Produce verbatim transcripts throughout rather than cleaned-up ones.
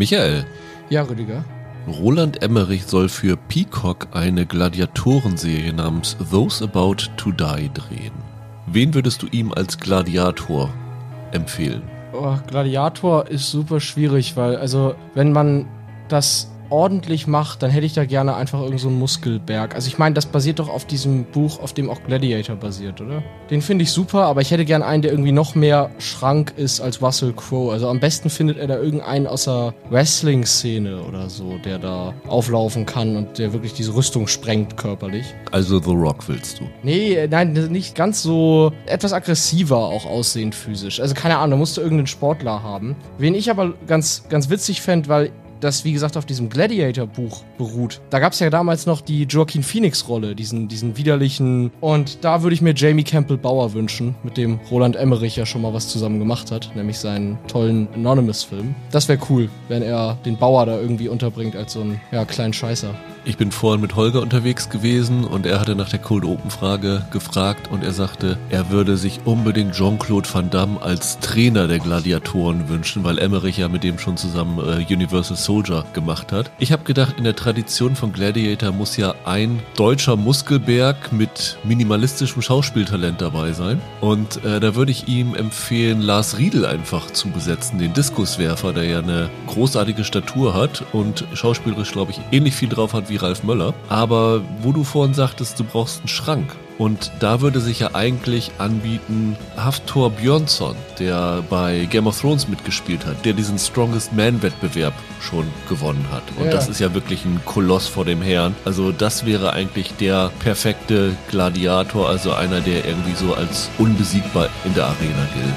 Michael. Ja, Rüdiger. Roland Emmerich soll für Peacock eine Gladiatorenserie namens Those About to Die drehen. Wen würdest du ihm als Gladiator empfehlen? Oh, Gladiator ist super schwierig, weil, also, wenn man das ordentlich macht, dann hätte ich da gerne einfach irgend so einen Muskelberg. Also ich meine, das basiert doch auf diesem Buch, auf dem auch Gladiator basiert, oder? Den finde ich super, aber ich hätte gern einen, der irgendwie noch mehr schrank ist als Russell Crowe. Also am besten findet er da irgendeinen aus der Wrestling-Szene oder so, der da auflaufen kann und der wirklich diese Rüstung sprengt körperlich. Also The Rock willst du? Nee, nein, nicht ganz so, etwas aggressiver auch aussehend physisch. Also keine Ahnung, da musst du irgendeinen Sportler haben. Wen ich aber ganz, ganz witzig fände, weil das, wie gesagt, auf diesem Gladiator-Buch beruht. Da gab es ja damals noch die Joaquin-Phoenix-Rolle, diesen, diesen widerlichen. Und da würde ich mir Jamie Campbell Bower wünschen, mit dem Roland Emmerich ja schon mal was zusammen gemacht hat, nämlich seinen tollen Anonymous-Film. Das wäre cool, wenn er den Bower da irgendwie unterbringt als so einen, ja, kleinen Scheißer. Ich bin vorhin mit Holger unterwegs gewesen und er hatte nach der Cold Open Frage gefragt und er sagte, er würde sich unbedingt Jean-Claude Van Damme als Trainer der Gladiatoren wünschen, weil Emmerich ja mit dem schon zusammen äh, Universal Soldier gemacht hat. Ich habe gedacht, in der Tradition von Gladiator muss ja ein deutscher Muskelberg mit minimalistischem Schauspieltalent dabei sein und äh, da würde ich ihm empfehlen, Lars Riedel einfach zu besetzen, den Diskuswerfer, der ja eine großartige Statur hat und schauspielerisch, glaube ich, ähnlich viel drauf hat wie Ralf Möller, aber wo du vorhin sagtest, du brauchst einen Schrank. Und da würde sich ja eigentlich anbieten Hafþór Björnsson, der bei Game of Thrones mitgespielt hat, der diesen Strongest Man-Wettbewerb schon gewonnen hat. Und ja, das ist ja wirklich ein Koloss vor dem Herrn. Also das wäre eigentlich der perfekte Gladiator, also einer, der irgendwie so als unbesiegbar in der Arena gilt.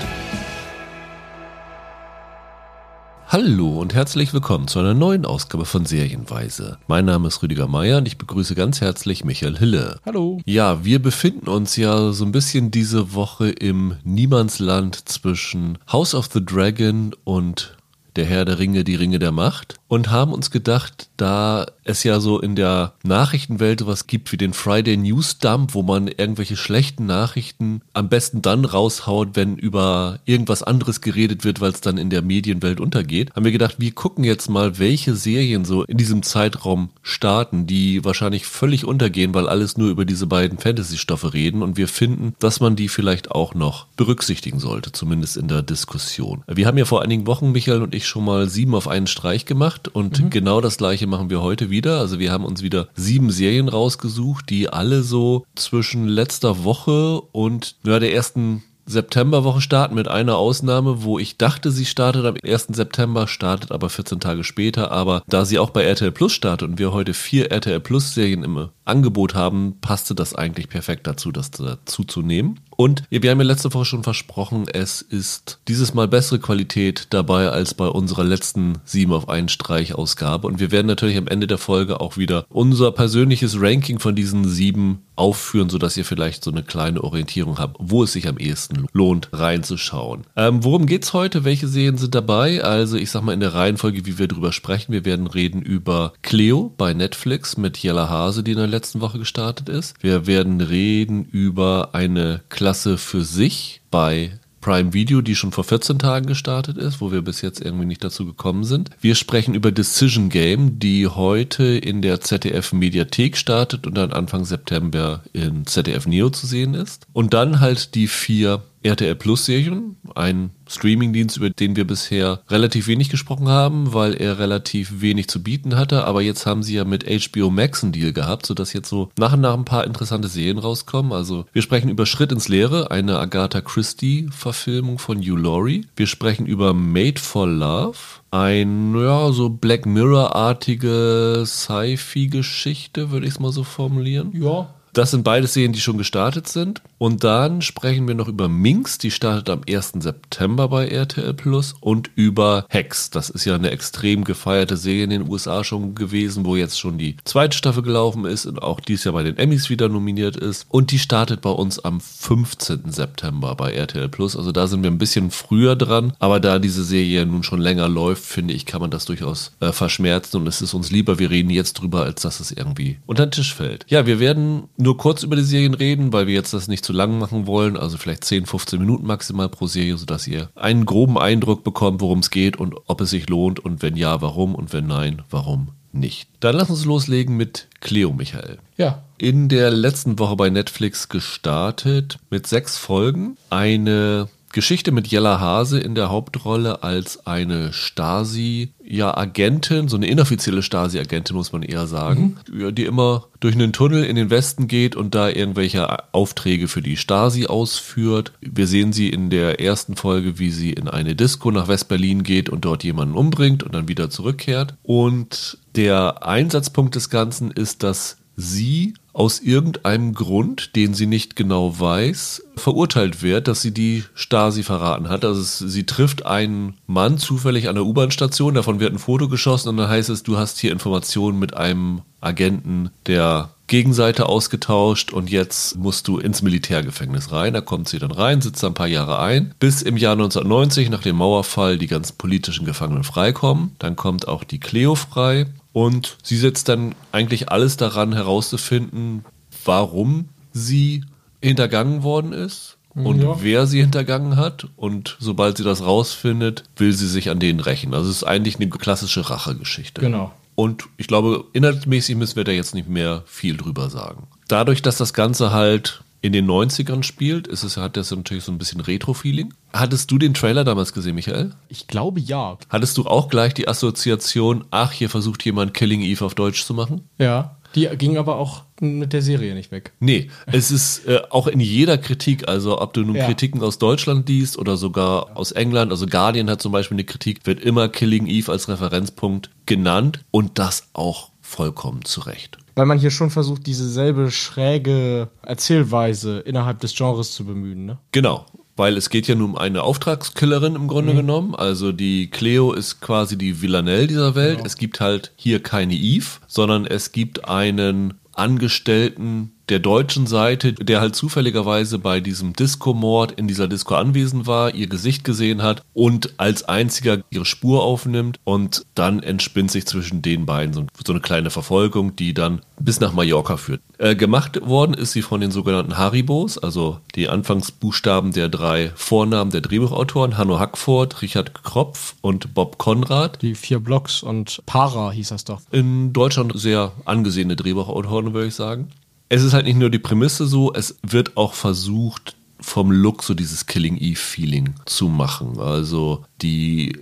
Hallo und herzlich willkommen zu einer neuen Ausgabe von Serienweise. Mein Name ist Rüdiger Meier und ich begrüße ganz herzlich Michael Hille. Hallo. Ja, wir befinden uns ja so ein bisschen diese Woche im Niemandsland zwischen House of the Dragon und Der Herr der Ringe, die Ringe der Macht und haben uns gedacht, da es ja so in der Nachrichtenwelt sowas gibt wie den Friday News Dump, wo man irgendwelche schlechten Nachrichten am besten dann raushaut, wenn über irgendwas anderes geredet wird, weil es dann in der Medienwelt untergeht, haben wir gedacht, wir gucken jetzt mal, welche Serien so in diesem Zeitraum starten, die wahrscheinlich völlig untergehen, weil alles nur über diese beiden Fantasy-Stoffe reden und wir finden, dass man die vielleicht auch noch berücksichtigen sollte, zumindest in der Diskussion. Wir haben ja vor einigen Wochen, Michael und ich, schon mal sieben auf einen Streich gemacht und mhm. genau das gleiche machen wir heute wieder. Also wir haben uns wieder sieben Serien rausgesucht, die alle so zwischen letzter Woche und ja, der ersten Septemberwoche starten, mit einer Ausnahme, wo ich dachte, sie startet am ersten September, startet aber vierzehn Tage später. Aber da sie auch bei R T L Plus startet und wir heute vier R T L Plus Serien im Angebot haben, passte das eigentlich perfekt dazu, das dazu zu nehmen. Und wir haben ja letzte Woche schon versprochen, es ist dieses Mal bessere Qualität dabei als bei unserer letzten sieben auf einen Streich Ausgabe. Und wir werden natürlich am Ende der Folge auch wieder unser persönliches Ranking von diesen sieben aufführen, sodass ihr vielleicht so eine kleine Orientierung habt, wo es sich am ehesten lohnt, reinzuschauen. Ähm, worum geht's heute? Welche Serien sind dabei? Also ich sag mal in der Reihenfolge, wie wir drüber sprechen. Wir werden reden über Cleo bei Netflix mit Jella Haase, die in der letzten Woche gestartet ist. Wir werden reden über eine Klasse für sich bei Prime Video, die schon vor vierzehn Tagen gestartet ist, wo wir bis jetzt irgendwie nicht dazu gekommen sind. Wir sprechen über Decision Game, die heute in der Z D F Mediathek startet und dann Anfang September in Z D F Neo zu sehen ist. Und dann halt die vier R T L Plus Serien, ein Streamingdienst, über den wir bisher relativ wenig gesprochen haben, weil er relativ wenig zu bieten hatte, aber jetzt haben sie ja mit H B O Max einen Deal gehabt, sodass jetzt so nach und nach ein paar interessante Serien rauskommen. Also wir sprechen über Schritt ins Leere, eine Agatha Christie Verfilmung von Hugh Laurie. Wir sprechen über Made for Love, ein, ja, so Black Mirror-artige Sci-Fi-Geschichte, würde ich es mal so formulieren. Ja. Das sind beide Serien, die schon gestartet sind. Und dann sprechen wir noch über Minx, die startet am ersten September bei R T L Plus, und über Hex. Das ist ja eine extrem gefeierte Serie in den U S A schon gewesen, wo jetzt schon die zweite Staffel gelaufen ist und auch dies Jahr bei den Emmys wieder nominiert ist. Und die startet bei uns am fünfzehnten September bei R T L Plus. Also da sind wir ein bisschen früher dran. Aber da diese Serie nun schon länger läuft, finde ich, kann man das durchaus äh, verschmerzen. Und es ist uns lieber, wir reden jetzt drüber, als dass es irgendwie unter den Tisch fällt. Ja, wir werden nur kurz über die Serien reden, weil wir jetzt das nicht zu lang machen wollen. Also vielleicht zehn, fünfzehn Minuten maximal pro Serie, sodass ihr einen groben Eindruck bekommt, worum es geht und ob es sich lohnt und wenn ja, warum und wenn nein, warum nicht. Dann lass uns loslegen mit Cleo, Michael. Ja. In der letzten Woche bei Netflix gestartet mit sechs Folgen. Eine Geschichte mit Jella Haase in der Hauptrolle als eine Stasi, ja, Agentin, so eine inoffizielle Stasi-Agentin, muss man eher sagen, mhm. die immer durch einen Tunnel in den Westen geht und da irgendwelche Aufträge für die Stasi ausführt. Wir sehen sie in der ersten Folge, wie sie in eine Disco nach West-Berlin geht und dort jemanden umbringt und dann wieder zurückkehrt. Und der Einsatzpunkt des Ganzen ist, dass sie aus irgendeinem Grund, den sie nicht genau weiß, verurteilt wird, dass sie die Stasi verraten hat. Also es, sie trifft einen Mann zufällig an der U-Bahn-Station, davon wird ein Foto geschossen und dann heißt es, du hast hier Informationen mit einem Agenten der Gegenseite ausgetauscht und jetzt musst du ins Militärgefängnis rein. Da kommt sie dann rein, sitzt da ein paar Jahre ein, bis im Jahr neunzehnhundertneunzig nach dem Mauerfall die ganzen politischen Gefangenen freikommen. Dann kommt auch die Cleo frei. Und sie setzt dann eigentlich alles daran, herauszufinden, warum sie hintergangen worden ist und ja. wer sie hintergangen hat. Und sobald sie das rausfindet, will sie sich an denen rächen. Also es ist eigentlich eine klassische Rachegeschichte. Genau. Und ich glaube, inhaltmäßig müssen wir da jetzt nicht mehr viel drüber sagen. Dadurch, dass das Ganze halt in den neunzigern spielt, ist es, hat das natürlich so ein bisschen Retro-Feeling. Hattest du den Trailer damals gesehen, Michael? Ich glaube, ja. Hattest du auch gleich die Assoziation, ach, hier versucht jemand Killing Eve auf Deutsch zu machen? Ja, die ging aber auch mit der Serie nicht weg. Nee, es ist äh, auch in jeder Kritik, also ob du nun ja. Kritiken aus Deutschland liest oder sogar ja. aus England, also Guardian hat zum Beispiel eine Kritik, wird immer Killing Eve als Referenzpunkt genannt und das auch vollkommen zu Recht. Weil man hier schon versucht, diese selbe schräge Erzählweise innerhalb des Genres zu bemühen, ne? Genau, weil es geht ja nun um eine Auftragskillerin im Grunde mhm. genommen. Also die Cleo ist quasi die Villanelle dieser Welt. Genau. Es gibt halt hier keine Eve, sondern es gibt einen Angestellten der deutschen Seite, der halt zufälligerweise bei diesem Disco-Mord in dieser Disco anwesend war, ihr Gesicht gesehen hat und als einziger ihre Spur aufnimmt und dann entspinnt sich zwischen den beiden so, so eine kleine Verfolgung, die dann bis nach Mallorca führt. Äh, gemacht worden ist sie von den sogenannten Haribos, also die Anfangsbuchstaben der drei Vornamen der Drehbuchautoren, Hanno Hackford, Richard Kropf und Bob Conrad. Die vier Blocks und Para hieß das doch. In Deutschland sehr angesehene Drehbuchautoren, würde ich sagen. Es ist halt nicht nur die Prämisse so, es wird auch versucht, vom Look so dieses Killing-Eve-Feeling zu machen. Also die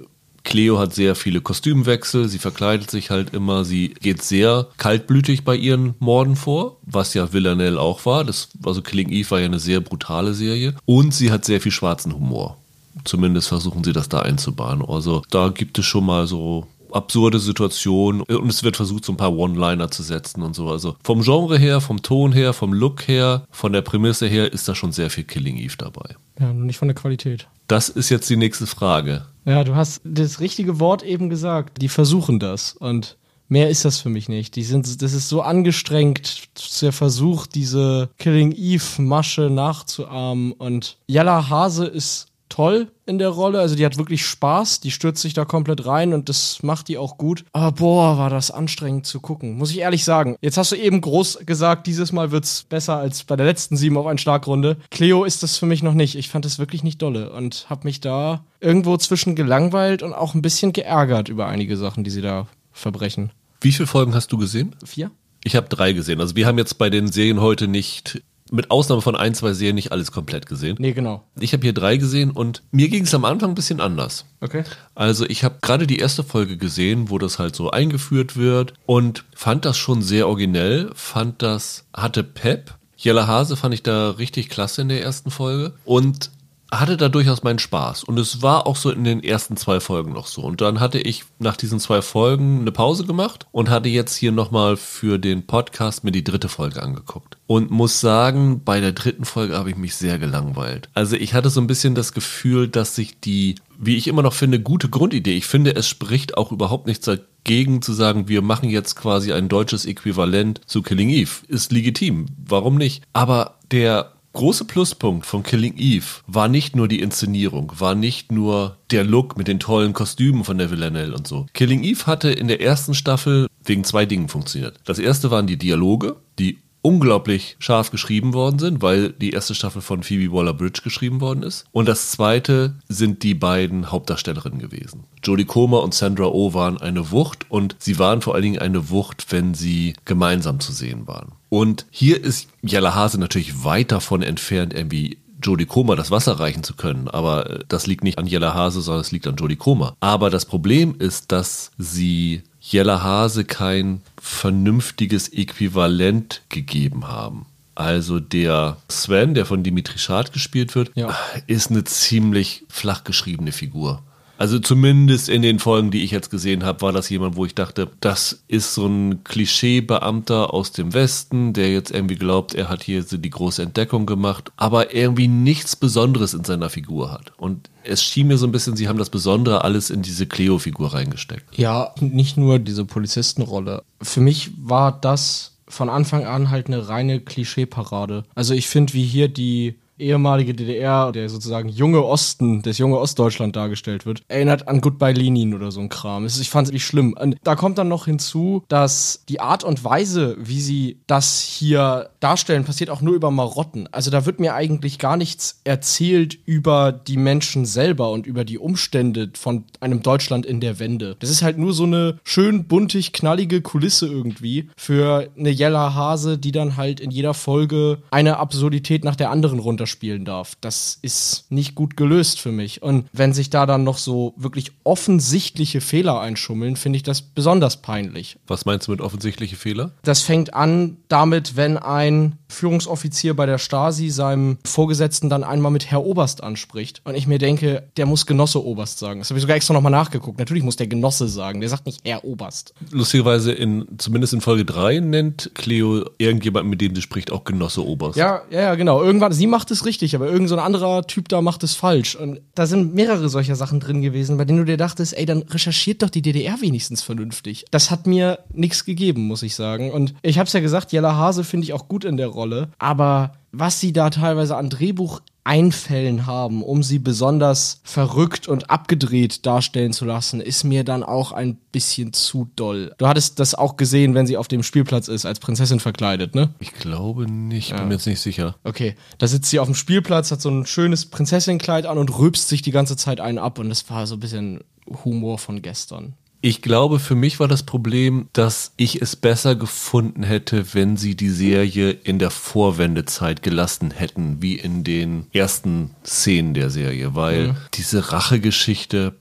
Cleo hat sehr viele Kostümwechsel, sie verkleidet sich halt immer, sie geht sehr kaltblütig bei ihren Morden vor, was ja Villanelle auch war. Das, also Killing Eve war ja eine sehr brutale Serie und sie hat sehr viel schwarzen Humor. Zumindest versuchen sie das da einzubahnen. Also da gibt es schon mal so absurde Situationen und es wird versucht, so ein paar One-Liner zu setzen und so. Also vom Genre her, vom Ton her, vom Look her, von der Prämisse her ist da schon sehr viel Killing Eve dabei. Ja, nur nicht von der Qualität. Das ist jetzt die nächste Frage. Ja, du hast das richtige Wort eben gesagt. Die versuchen das und mehr ist das für mich nicht. Die sind, das ist so angestrengt, der Versuch, diese Killing Eve-Masche nachzuahmen und Jella Haase ist toll in der Rolle, also die hat wirklich Spaß, die stürzt sich da komplett rein und das macht die auch gut. Aber boah, war das anstrengend zu gucken, muss ich ehrlich sagen. Jetzt hast du eben groß gesagt, dieses Mal wird's besser als bei der letzten sieben auf einen Schlagrunde. Cleo ist das für mich noch nicht, ich fand das wirklich nicht dolle und hab mich da irgendwo zwischen gelangweilt und auch ein bisschen geärgert über einige Sachen, die sie da verbrechen. Wie viele Folgen hast du gesehen? Vier. Ich habe drei gesehen, also wir haben jetzt bei den Serien heute nicht... mit Ausnahme von ein, zwei Serien nicht alles komplett gesehen. Nee, genau. Ich habe hier drei gesehen und mir ging es am Anfang ein bisschen anders. Okay. Also ich habe gerade die erste Folge gesehen, wo das halt so eingeführt wird und fand das schon sehr originell, fand das, hatte Pep. Jella Haase fand ich da richtig klasse in der ersten Folge und hatte da durchaus meinen Spaß. Und es war auch so in den ersten zwei Folgen noch so. Und dann hatte ich nach diesen zwei Folgen eine Pause gemacht und hatte jetzt hier nochmal für den Podcast mir die dritte Folge angeguckt. Und muss sagen, bei der dritten Folge habe ich mich sehr gelangweilt. Also ich hatte so ein bisschen das Gefühl, dass sich die, wie ich immer noch finde, gute Grundidee, ich finde, es spricht auch überhaupt nichts dagegen zu sagen, wir machen jetzt quasi ein deutsches Äquivalent zu Killing Eve. Ist legitim, warum nicht? Aber der große Pluspunkt von Killing Eve war nicht nur die Inszenierung, war nicht nur der Look mit den tollen Kostümen von der Villanelle und so. Killing Eve hatte in der ersten Staffel wegen zwei Dingen funktioniert. Das erste waren die Dialoge, die unglaublich scharf geschrieben worden sind, weil die erste Staffel von Phoebe Waller-Bridge geschrieben worden ist. Und das zweite sind die beiden Hauptdarstellerinnen gewesen. Jodie Comer und Sandra Oh waren eine Wucht und sie waren vor allen Dingen eine Wucht, wenn sie gemeinsam zu sehen waren. Und hier ist Jella Haase natürlich weit davon entfernt, irgendwie Jodie Comer das Wasser reichen zu können, aber das liegt nicht an Jella Haase, sondern es liegt an Jodie Comer. Aber das Problem ist, dass sie Jella Haase kein vernünftiges Äquivalent gegeben haben. Also der Sven, der von Dimitri Schad gespielt wird, ja. ist eine ziemlich flach geschriebene Figur. Also zumindest in den Folgen, die ich jetzt gesehen habe, war das jemand, wo ich dachte, das ist so ein Klischee-Beamter aus dem Westen, der jetzt irgendwie glaubt, er hat hier die große Entdeckung gemacht, aber irgendwie nichts Besonderes in seiner Figur hat. Und es schien mir so ein bisschen, sie haben das Besondere alles in diese Cleo-Figur reingesteckt. Ja, nicht nur diese Polizistenrolle. Für mich war das von Anfang an halt eine reine Klischee-Parade. Also ich finde, wie hier die ehemalige D D R, der sozusagen junge Osten, das junge Ostdeutschland dargestellt wird, erinnert an Goodbye Lenin oder so ein Kram. Ich fand es nicht schlimm. Und da kommt dann noch hinzu, dass die Art und Weise, wie sie das hier darstellen, passiert auch nur über Marotten. Also da wird mir eigentlich gar nichts erzählt über die Menschen selber und über die Umstände von einem Deutschland in der Wende. Das ist halt nur so eine schön buntig knallige Kulisse irgendwie für eine Jella Haase, die dann halt in jeder Folge eine Absurdität nach der anderen runterschlägt. Spielen darf. Das ist nicht gut gelöst für mich. Und wenn sich da dann noch so wirklich offensichtliche Fehler einschummeln, finde ich das besonders peinlich. Was meinst du mit offensichtliche Fehler? Das fängt an damit, wenn ein Führungsoffizier bei der Stasi seinem Vorgesetzten dann einmal mit Herr Oberst anspricht und ich mir denke, der muss Genosse Oberst sagen. Das habe ich sogar extra nochmal nachgeguckt. Natürlich muss der Genosse sagen, der sagt nicht Herr Oberst. Lustigerweise, in, zumindest in Folge drei nennt Cleo irgendjemanden, mit dem sie spricht, auch Genosse Oberst. Ja, ja, genau. Irgendwann, sie macht es richtig, aber irgend so ein anderer Typ da macht es falsch. Und da sind mehrere solcher Sachen drin gewesen, bei denen du dir dachtest, ey, dann recherchiert doch die D D R wenigstens vernünftig. Das hat mir nichts gegeben, muss ich sagen. Und ich habe es ja gesagt, Jella Haase finde ich auch gut in der Rolle. Aber was sie da teilweise an Drehbucheinfällen haben, um sie besonders verrückt und abgedreht darstellen zu lassen, ist mir dann auch ein bisschen zu doll. Du hattest das auch gesehen, wenn sie auf dem Spielplatz ist, als Prinzessin verkleidet, ne? Ich glaube nicht, ja. Bin mir jetzt nicht sicher. Okay, da sitzt sie auf dem Spielplatz, hat so ein schönes Prinzessinnenkleid an und rülpst sich die ganze Zeit einen ab und das war so ein bisschen Humor von gestern. Ich glaube, für mich war das Problem, dass ich es besser gefunden hätte, wenn sie die Serie in der Vorwendezeit gelassen hätten, wie in den ersten Szenen der Serie, weil mhm. diese Rachegeschichte,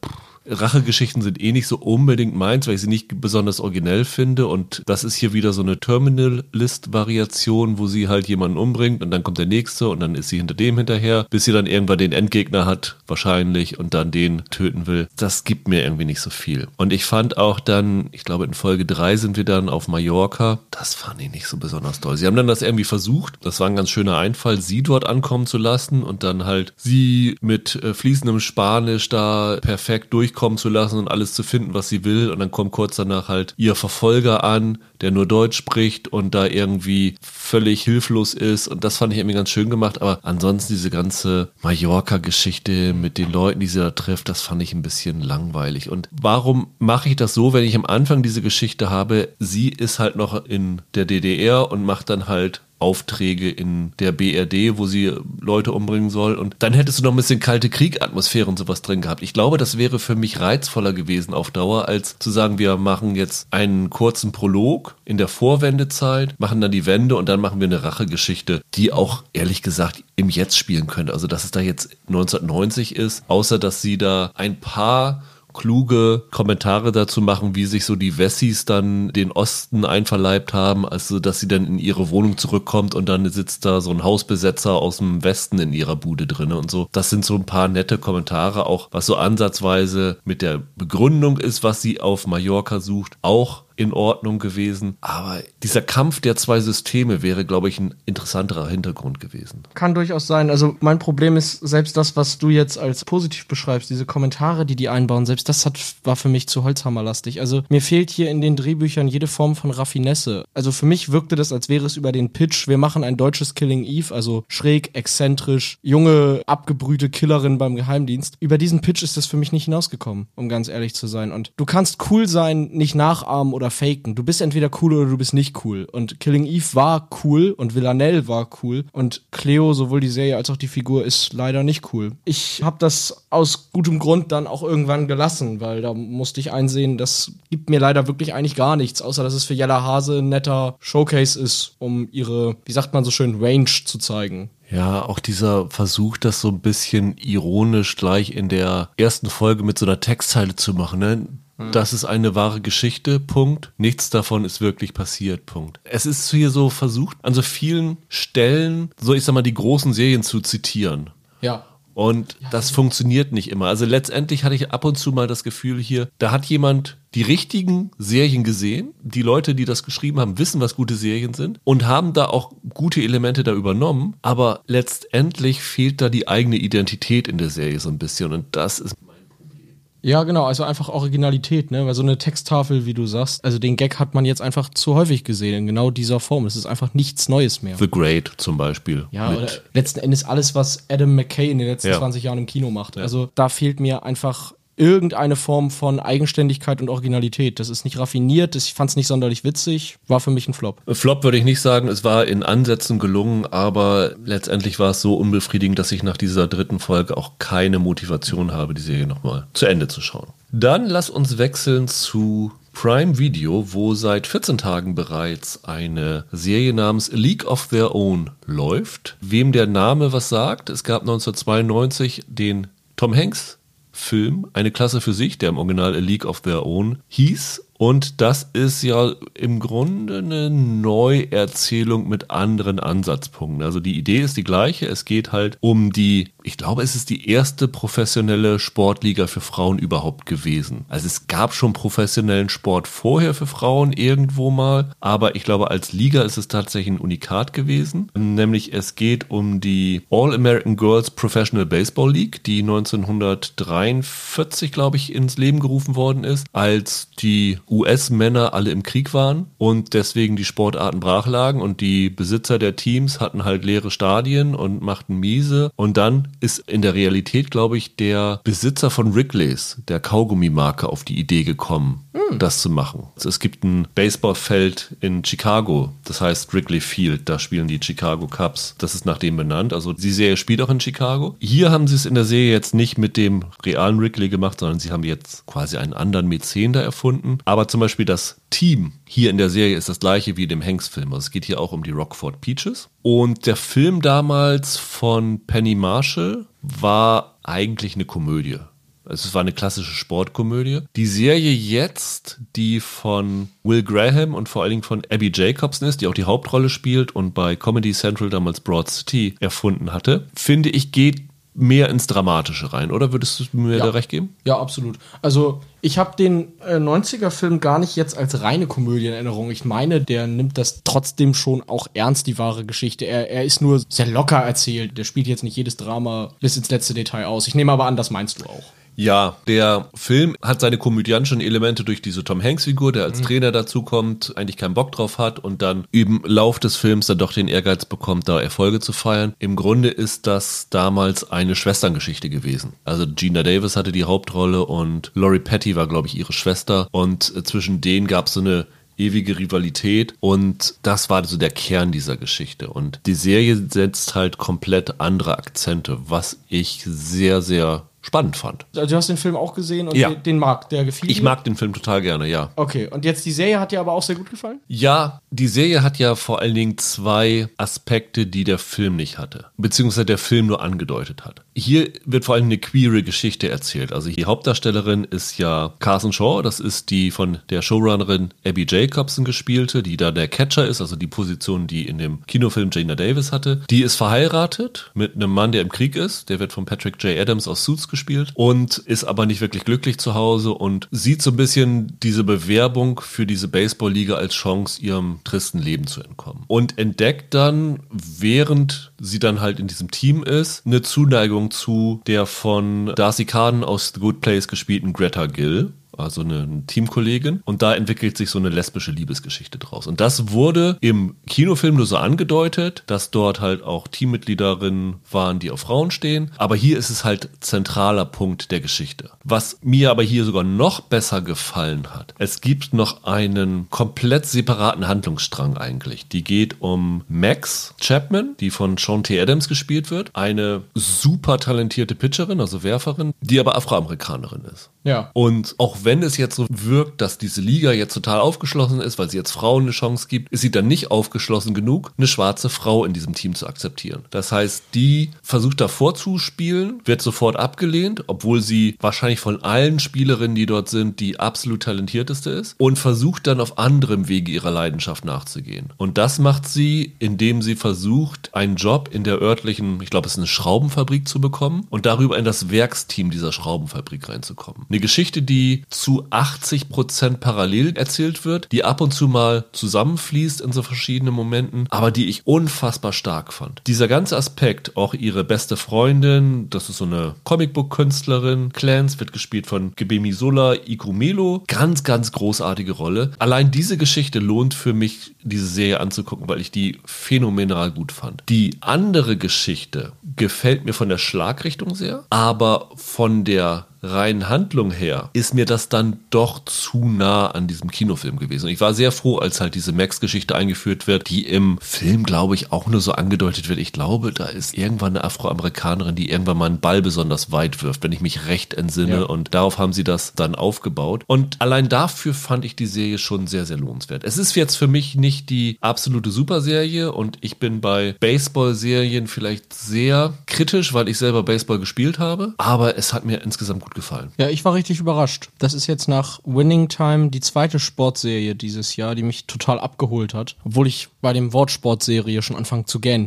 Rachegeschichten sind eh nicht so unbedingt meins, weil ich sie nicht besonders originell finde und das ist hier wieder so eine Terminal-List-Variation, wo sie halt jemanden umbringt und dann kommt der Nächste und dann ist sie hinter dem hinterher, bis sie dann irgendwann den Endgegner hat, wahrscheinlich, und dann den töten will. Das gibt mir irgendwie nicht so viel. Und ich fand auch dann, ich glaube in Folge drei sind wir dann auf Mallorca, das fand ich nicht so besonders toll. Sie haben dann das irgendwie versucht, das war ein ganz schöner Einfall, sie dort ankommen zu lassen und dann halt sie mit fließendem Spanisch da perfekt durchkommen zu lassen und alles zu finden, was sie will. Und dann kommt kurz danach halt ihr Verfolger an, der nur Deutsch spricht und da irgendwie völlig hilflos ist. Und das fand ich irgendwie ganz schön gemacht. Aber ansonsten diese ganze Mallorca-Geschichte mit den Leuten, die sie da trifft, das fand ich ein bisschen langweilig. Und warum mache ich das so, wenn ich am Anfang diese Geschichte habe? Sie ist halt noch in der D D R und macht dann halt Aufträge in der B R D, wo sie Leute umbringen soll. Und dann hättest du noch ein bisschen kalte Krieg-Atmosphäre und sowas drin gehabt. Ich glaube, das wäre für mich reizvoller gewesen auf Dauer, als zu sagen, wir machen jetzt einen kurzen Prolog in der Vorwendezeit, machen dann die Wende und dann machen wir eine Rachegeschichte, die auch, ehrlich gesagt, im Jetzt spielen könnte. Also, dass es da jetzt neunzehnhundertneunzig ist, außer dass sie da ein paar kluge Kommentare dazu machen, wie sich so die Wessis dann den Osten einverleibt haben, also dass sie dann in ihre Wohnung zurückkommt und dann sitzt da so ein Hausbesetzer aus dem Westen in ihrer Bude drin und so. Das sind so ein paar nette Kommentare, auch was so ansatzweise mit der Begründung ist, was sie auf Mallorca sucht, auch in Ordnung gewesen. Aber dieser Kampf der zwei Systeme wäre, glaube ich, ein interessanterer Hintergrund gewesen. Kann durchaus sein. Also mein Problem ist, selbst das, was du jetzt als positiv beschreibst, diese Kommentare, die die einbauen, selbst das hat, war für mich zu holzhammerlastig. Also mir fehlt hier in den Drehbüchern jede Form von Raffinesse. Also für mich wirkte das, als wäre es über den Pitch, wir machen ein deutsches Killing Eve, also schräg, exzentrisch, junge, abgebrühte Killerin beim Geheimdienst. Über diesen Pitch ist das für mich nicht hinausgekommen, um ganz ehrlich zu sein. Und du kannst cool sein, nicht nachahmen oder oder faken. Du bist entweder cool oder du bist nicht cool. Und Killing Eve war cool und Villanelle war cool. Und Cleo, sowohl die Serie als auch die Figur, ist leider nicht cool. Ich habe das aus gutem Grund dann auch irgendwann gelassen, weil da musste ich einsehen, das gibt mir leider wirklich eigentlich gar nichts, außer dass es für Jella Haase ein netter Showcase ist, um ihre, wie sagt man so schön, Range zu zeigen. Ja, auch dieser Versuch, das so ein bisschen ironisch gleich in der ersten Folge mit so einer Textzeile zu machen, ne? Das ist eine wahre Geschichte, Punkt. Nichts davon ist wirklich passiert, Punkt. Es ist hier so versucht, an so vielen Stellen, so ich sag mal, die großen Serien zu zitieren. Ja. Und ja, das funktioniert nicht immer. Also letztendlich hatte ich ab und zu mal das Gefühl hier, da hat jemand die richtigen Serien gesehen. Die Leute, die das geschrieben haben, wissen, was gute Serien sind und haben da auch gute Elemente da übernommen. Aber letztendlich fehlt da die eigene Identität in der Serie so ein bisschen. Und das ist... Ja, genau, also einfach Originalität, ne, weil so eine Texttafel, wie du sagst, also den Gag hat man jetzt einfach zu häufig gesehen, in genau dieser Form. Es ist einfach nichts Neues mehr. The Great zum Beispiel. Ja, oder letzten Endes alles, was Adam McKay in den letzten ja. zwanzig Jahren im Kino macht. Ja. Also da fehlt mir einfach irgendeine Form von Eigenständigkeit und Originalität. Das ist nicht raffiniert, ich fand es nicht sonderlich witzig, war für mich ein Flop. Flop würde ich nicht sagen, es war in Ansätzen gelungen, aber letztendlich war es so unbefriedigend, dass ich nach dieser dritten Folge auch keine Motivation habe, die Serie nochmal zu Ende zu schauen. Dann lass uns wechseln zu Prime Video, wo seit vierzehn Tagen bereits eine Serie namens League of Their Own läuft. Wem der Name was sagt, es gab neunzehnhundertzweiundneunzig den Tom Hanks Film, eine Klasse für sich, der im Original A League of Their Own hieß. Und das ist ja im Grunde eine Neuerzählung mit anderen Ansatzpunkten. Also die Idee ist die gleiche. Es geht halt um die, ich glaube, es ist die erste professionelle Sportliga für Frauen überhaupt gewesen. Also es gab schon professionellen Sport vorher für Frauen irgendwo mal. Aber ich glaube, als Liga ist es tatsächlich ein Unikat gewesen. Nämlich es geht um die All-American Girls Professional Baseball League, die neunzehnhundertdreiundvierzig, glaube ich, ins Leben gerufen worden ist, als die U S-Männer alle im Krieg waren und deswegen die Sportarten brachlagen und die Besitzer der Teams hatten halt leere Stadien und machten miese. Und dann ist in der Realität, glaube ich, der Besitzer von Wrigley's, der Kaugummimarke, auf die Idee gekommen, hm. das zu machen. Also es gibt ein Baseballfeld in Chicago, das heißt Wrigley Field, da spielen die Chicago Cubs. Das ist nach dem benannt, also die Serie spielt auch in Chicago. Hier haben sie es in der Serie jetzt nicht mit dem realen Wrigley gemacht, sondern sie haben jetzt quasi einen anderen Mäzen da erfunden. Aber zum Beispiel das Team hier in der Serie ist das gleiche wie in dem Hanks-Film. Also es geht hier auch um die Rockford Peaches. Und der Film damals von Penny Marshall war eigentlich eine Komödie. Also es war eine klassische Sportkomödie. Die Serie jetzt, die von Will Graham und vor allen Dingen von Abby Jacobson ist, die auch die Hauptrolle spielt und bei Comedy Central damals Broad City erfunden hatte, finde ich, geht mehr ins Dramatische rein, oder? Würdest du mir ja. da recht geben? Ja, absolut. Also ich habe den äh, neunziger-Film gar nicht jetzt als reine Komödie in Erinnerung. Ich meine, der nimmt das trotzdem schon auch ernst, die wahre Geschichte. Er, er ist nur sehr locker erzählt. Der spielt jetzt nicht jedes Drama bis ins letzte Detail aus. Ich nehme aber an, das meinst du auch. Ja, der Film hat seine komödiantischen Elemente durch diese Tom-Hanks-Figur, der als mhm. Trainer dazukommt, eigentlich keinen Bock drauf hat und dann im Lauf des Films dann doch den Ehrgeiz bekommt, da Erfolge zu feiern. Im Grunde ist das damals eine Schwesterngeschichte gewesen. Also Gina Davis hatte die Hauptrolle und Lori Petty war, glaube ich, ihre Schwester. Und zwischen denen gab es so eine ewige Rivalität und das war so der Kern dieser Geschichte. Und die Serie setzt halt komplett andere Akzente, was ich sehr, sehr spannend fand. Also du hast den Film auch gesehen und ja. den mag, der gefiel dir? Ich mag den Film total gerne, ja. Okay, und jetzt die Serie hat dir aber auch sehr gut gefallen? Ja, die Serie hat ja vor allen Dingen zwei Aspekte, die der Film nicht hatte, beziehungsweise der Film nur angedeutet hat. Hier wird vor allem eine queere Geschichte erzählt. Also die Hauptdarstellerin ist ja Carson Shaw, das ist die von der Showrunnerin Abby Jacobson gespielte, die da der Catcher ist, also die Position, die in dem Kinofilm Gina Davis hatte. Die ist verheiratet mit einem Mann, der im Krieg ist, der wird von Patrick J. Adams aus Suits gespielt und ist aber nicht wirklich glücklich zu Hause und sieht so ein bisschen diese Bewerbung für diese Baseballliga als Chance, ihrem tristen Leben zu entkommen. Und entdeckt dann, während sie dann halt in diesem Team ist, eine Zuneigung zu der von Darcy Carden aus The Good Place gespielten Greta Gill. also eine Teamkollegin. Und da entwickelt sich so eine lesbische Liebesgeschichte draus. Und das wurde im Kinofilm nur so angedeutet, dass dort halt auch Teammitgliederinnen waren, die auf Frauen stehen. Aber hier ist es halt zentraler Punkt der Geschichte. Was mir aber hier sogar noch besser gefallen hat, es gibt noch einen komplett separaten Handlungsstrang eigentlich. Die geht um Max Chapman, die von Shaun T Adams gespielt wird. Eine super talentierte Pitcherin, also Werferin, die aber Afroamerikanerin ist. Ja. Und auch wenn es jetzt so wirkt, dass diese Liga jetzt total aufgeschlossen ist, weil sie jetzt Frauen eine Chance gibt, ist sie dann nicht aufgeschlossen genug, eine schwarze Frau in diesem Team zu akzeptieren. Das heißt, die versucht davor zu spielen, wird sofort abgelehnt, obwohl sie wahrscheinlich von allen Spielerinnen, die dort sind, die absolut talentierteste ist und versucht dann auf anderem Wege ihrer Leidenschaft nachzugehen. Und das macht sie, indem sie versucht, einen Job in der örtlichen, ich glaube, es ist eine Schraubenfabrik zu bekommen und darüber in das Werksteam dieser Schraubenfabrik reinzukommen. Eine Geschichte, die zu achtzig Prozent parallel erzählt wird, die ab und zu mal zusammenfließt in so verschiedenen Momenten, aber die ich unfassbar stark fand. Dieser ganze Aspekt, auch ihre beste Freundin, das ist so eine Comicbook-Künstlerin, Clance, wird gespielt von Gbemisola Ighumelo, ganz, ganz großartige Rolle. Allein diese Geschichte lohnt für mich, diese Serie anzugucken, weil ich die phänomenal gut fand. Die andere Geschichte gefällt mir von der Schlagrichtung sehr, aber von der rein Handlung her, ist mir das dann doch zu nah an diesem Kinofilm gewesen. Und ich war sehr froh, als halt diese Max-Geschichte eingeführt wird, die im Film, glaube ich, auch nur so angedeutet wird. Ich glaube, da ist irgendwann eine Afroamerikanerin, die irgendwann mal einen Ball besonders weit wirft, wenn ich mich recht entsinne. Ja. Und darauf haben sie das dann aufgebaut. Und allein dafür fand ich die Serie schon sehr, sehr lohnenswert. Es ist jetzt für mich nicht die absolute Superserie und ich bin bei Baseball-Serien vielleicht sehr kritisch, weil ich selber Baseball gespielt habe. Aber es hat mir insgesamt gut gefallen. Ja, ich war richtig überrascht. Das ist jetzt nach Winning Time die zweite Sportserie dieses Jahr, die mich total abgeholt hat. Obwohl ich bei dem Wort Sportserie schon anfange zu gähnen.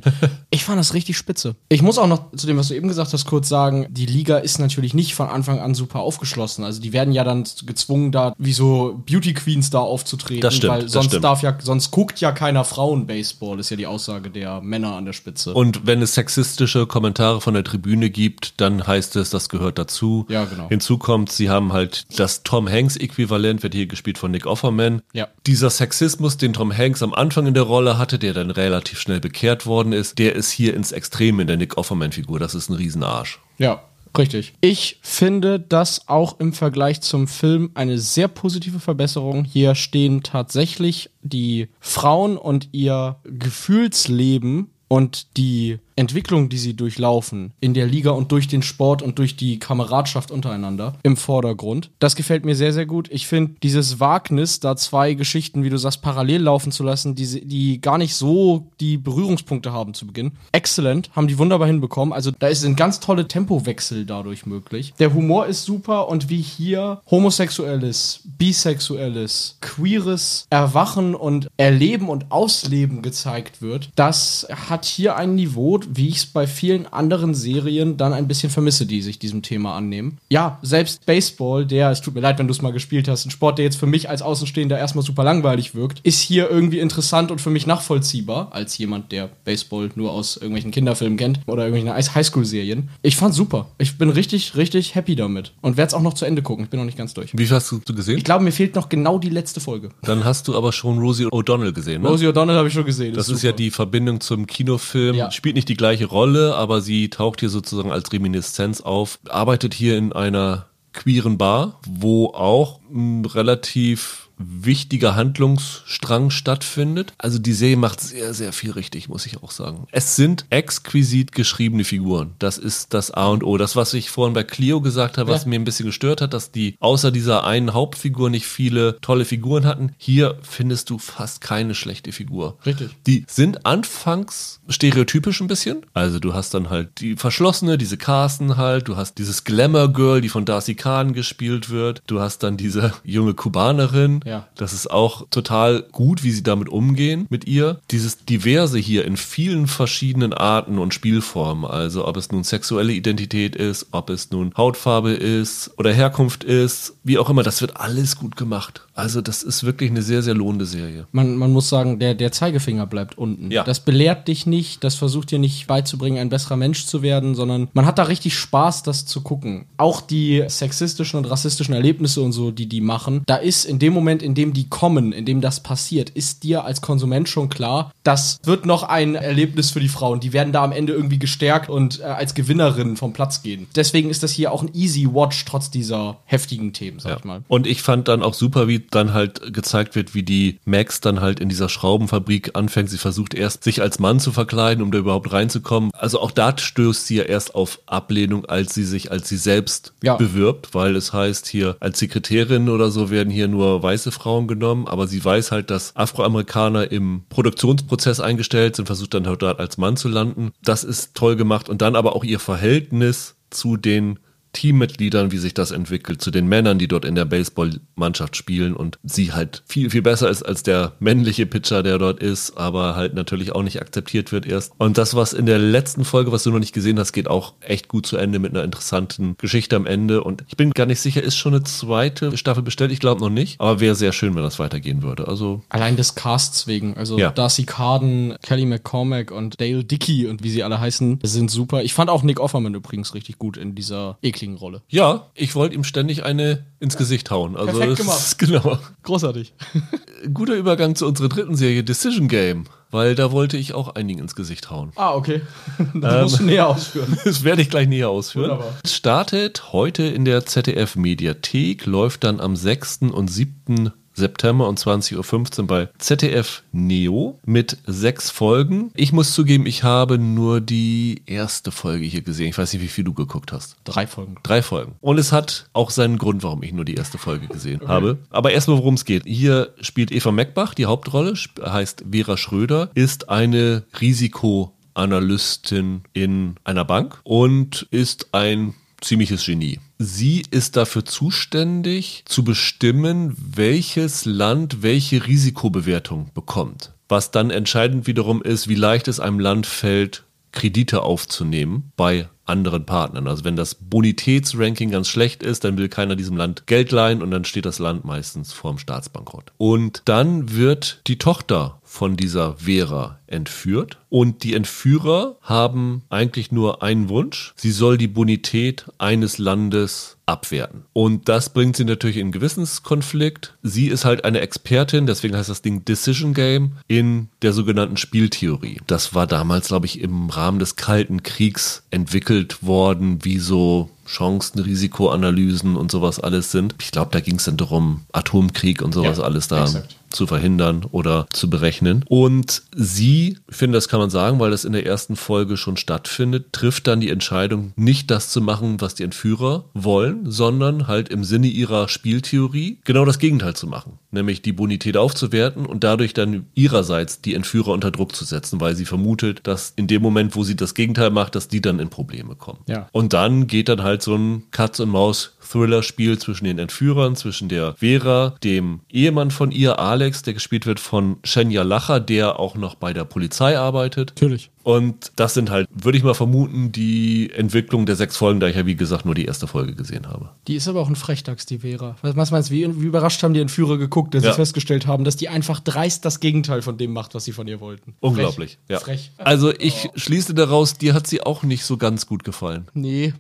Ich fand das richtig spitze. Ich muss auch noch zu dem, was du eben gesagt hast, kurz sagen, die Liga ist natürlich nicht von Anfang an super aufgeschlossen. Also die werden ja dann gezwungen, da wie so Beauty Queens da aufzutreten. Das stimmt, weil sonst das darf ja, sonst guckt ja keiner Frauen-Baseball, ist ja die Aussage der Männer an der Spitze. Und wenn es sexistische Kommentare von der Tribüne gibt, dann heißt es, das gehört dazu. Ja, genau. Hinzu kommt, sie haben halt das Tom Hanks-Äquivalent, wird hier gespielt von Nick Offerman. Ja. Dieser Sexismus, den Tom Hanks am Anfang in der Rolle hatte, der dann relativ schnell bekehrt worden ist, der ist hier ins Extreme in der Nick Offerman-Figur. Das ist ein Riesenarsch. Ja. Richtig. Ich finde das auch im Vergleich zum Film eine sehr positive Verbesserung. Hier stehen tatsächlich die Frauen und ihr Gefühlsleben und die Entwicklung, die sie durchlaufen in der Liga und durch den Sport und durch die Kameradschaft untereinander im Vordergrund. Das gefällt mir sehr, sehr gut. Ich finde dieses Wagnis, da zwei Geschichten, wie du sagst, parallel laufen zu lassen, die, die gar nicht so die Berührungspunkte haben zu Beginn. Exzellent, haben die wunderbar hinbekommen. Also da sind ganz tolle Tempowechsel dadurch möglich. Der Humor ist super und wie hier homosexuelles, bisexuelles, queeres Erwachen und Erleben und Ausleben gezeigt wird, das hat hier ein Niveau, wie ich es bei vielen anderen Serien dann ein bisschen vermisse, die sich diesem Thema annehmen. Ja, selbst Baseball, der, es tut mir leid, wenn du es mal gespielt hast, ein Sport, der jetzt für mich als Außenstehender erstmal super langweilig wirkt, ist hier irgendwie interessant und für mich nachvollziehbar, als jemand, der Baseball nur aus irgendwelchen Kinderfilmen kennt oder irgendwelchen Highschool-Serien. Ich fand's super. Ich bin richtig, richtig happy damit und werde es auch noch zu Ende gucken. Ich bin noch nicht ganz durch. Wie viel hast du gesehen? Ich glaube, mir fehlt noch genau die letzte Folge. Dann hast du aber schon Rosie O'Donnell gesehen, ne? Rosie O'Donnell habe ich schon gesehen. Das ist, ist ja die Verbindung zum Kinofilm. Ja. Spielt nicht die gleiche Rolle, aber sie taucht hier sozusagen als Reminiszenz auf, arbeitet hier in einer queeren Bar, wo auch ein relativ wichtiger Handlungsstrang stattfindet. Also die Serie macht sehr, sehr viel richtig, muss ich auch sagen. Es sind exquisit geschriebene Figuren. Das ist das A und O. Das, was ich vorhin bei Cleo gesagt habe, was ja. mir ein bisschen gestört hat, dass die außer dieser einen Hauptfigur nicht viele tolle Figuren hatten. Hier findest du fast keine schlechte Figur. Richtig. Die sind anfangs stereotypisch ein bisschen. Also du hast dann halt die Verschlossene, diese Carsten halt. Du hast dieses Glamour Girl, die von Darcy Kahn gespielt wird. Du hast dann diese junge Kubanerin. Ja. Das ist auch total gut, wie sie damit umgehen mit ihr. Dieses Diverse hier in vielen verschiedenen Arten und Spielformen, also ob es nun sexuelle Identität ist, ob es nun Hautfarbe ist oder Herkunft ist, wie auch immer, das wird alles gut gemacht. Also das ist wirklich eine sehr, sehr lohnende Serie. Man, man muss sagen, der, der Zeigefinger bleibt unten. Ja. Das belehrt dich nicht, das versucht dir nicht beizubringen, ein besserer Mensch zu werden, sondern man hat da richtig Spaß, das zu gucken. Auch die sexistischen und rassistischen Erlebnisse und so, die die machen, da ist in dem Moment, in dem die kommen, in dem das passiert, ist dir als Konsument schon klar, das wird noch ein Erlebnis für die Frauen. Die werden da am Ende irgendwie gestärkt und äh, als Gewinnerinnen vom Platz gehen. Deswegen ist das hier auch ein easy watch, trotz dieser heftigen Themen, sag ja. ich mal. Und ich fand dann auch super, wie dann halt gezeigt wird, wie die Max dann halt in dieser Schraubenfabrik anfängt. Sie versucht erst, sich als Mann zu verkleiden, um da überhaupt reinzukommen. Also auch da stößt sie ja erst auf Ablehnung, als sie sich als sie selbst ja. bewirbt, weil es heißt hier, als Sekretärin oder so werden hier nur weiße Frauen genommen, aber sie weiß halt, dass Afroamerikaner im Produktionsprozess eingestellt sind, versucht dann halt dort als Mann zu landen. Das ist toll gemacht und dann aber auch ihr Verhältnis zu den Teammitgliedern, wie sich das entwickelt, zu den Männern, die dort in der Baseballmannschaft spielen und sie halt viel, viel besser ist als der männliche Pitcher, der dort ist, aber halt natürlich auch nicht akzeptiert wird erst. Und das, was in der letzten Folge, was du noch nicht gesehen hast, geht auch echt gut zu Ende mit einer interessanten Geschichte am Ende und ich bin gar nicht sicher, ist schon eine zweite Staffel bestellt? Ich glaube noch nicht, aber wäre sehr schön, wenn das weitergehen würde. Also allein des Casts wegen, also ja. Darcy Carden, Kelly McCormack und Dale Dickey und wie sie alle heißen, sind super. Ich fand auch Nick Offerman übrigens richtig gut in dieser ekligen Rolle. Ja, ich wollte ihm ständig eine ins Gesicht hauen. Also perfekt gemacht. Ist, genau. Großartig. Guter Übergang zu unserer dritten Serie, Decision Game. Weil da wollte ich auch einigen ins Gesicht hauen. Ah, okay. Das ähm, musst du näher ausführen. Das werde ich gleich näher ausführen. Wunderbar. Es startet heute in der Z D F Mediathek, läuft dann am sechsten und siebten September um zwanzig Uhr fünfzehn bei Z D F Neo mit sechs Folgen. Ich muss zugeben, ich habe nur die erste Folge hier gesehen. Ich weiß nicht, wie viel du geguckt hast. Drei Folgen. Drei Folgen. Und es hat auch seinen Grund, warum ich nur die erste Folge gesehen okay. habe. Aber erstmal, worum es geht. Hier spielt Eva Meckbach die Hauptrolle, heißt Vera Schröder, ist eine Risikoanalystin in einer Bank und ist ein ziemliches Genie. Sie ist dafür zuständig, zu bestimmen, welches Land welche Risikobewertung bekommt. Was dann entscheidend wiederum ist, wie leicht es einem Land fällt, Kredite aufzunehmen bei anderen Partnern. Also wenn das Bonitätsranking ganz schlecht ist, dann will keiner diesem Land Geld leihen und dann steht das Land meistens vorm Staatsbankrott. Und dann wird die Tochter von dieser Vera entführt und die Entführer haben eigentlich nur einen Wunsch. Sie soll die Bonität eines Landes abwerten. Und das bringt sie natürlich in einen Gewissenskonflikt. Sie ist halt eine Expertin, deswegen heißt das Ding Decision Game, in der sogenannten Spieltheorie. Das war damals, glaube ich, im Rahmen des Kalten Kriegs entwickelt worden, wie so Chancen, Risikoanalysen und sowas alles sind. Ich glaube, da ging es dann darum, Atomkrieg und sowas ja, alles da exakt. zu verhindern oder zu berechnen. Und sie, ich finde, das kann man sagen, weil das in der ersten Folge schon stattfindet, trifft dann die Entscheidung, nicht das zu machen, was die Entführer wollen, sondern halt im Sinne ihrer Spieltheorie genau das Gegenteil zu machen. Nämlich die Bonität aufzuwerten und dadurch dann ihrerseits die Entführer unter Druck zu setzen, weil sie vermutet, dass in dem Moment, wo sie das Gegenteil macht, dass die dann in Probleme kommen. Ja. Und dann geht dann halt so ein Katz-und-Maus-Thriller-Spiel zwischen den Entführern, zwischen der Vera, dem Ehemann von ihr, Alex, der gespielt wird von Shenya Lacher, der auch noch bei der Polizei arbeitet. Natürlich. Und das sind halt, würde ich mal vermuten, die Entwicklung der sechs Folgen, da ich ja wie gesagt nur die erste Folge gesehen habe. Die ist aber auch ein Frechdachs, die Vera. Was meinst du, wie, wie überrascht haben die Entführer geguckt, dass ja. sie festgestellt haben, dass die einfach dreist das Gegenteil von dem macht, was sie von ihr wollten. Unglaublich. Frech. Ja. Frech. Also ich oh. schließe daraus, dir hat sie auch nicht so ganz gut gefallen. Nee,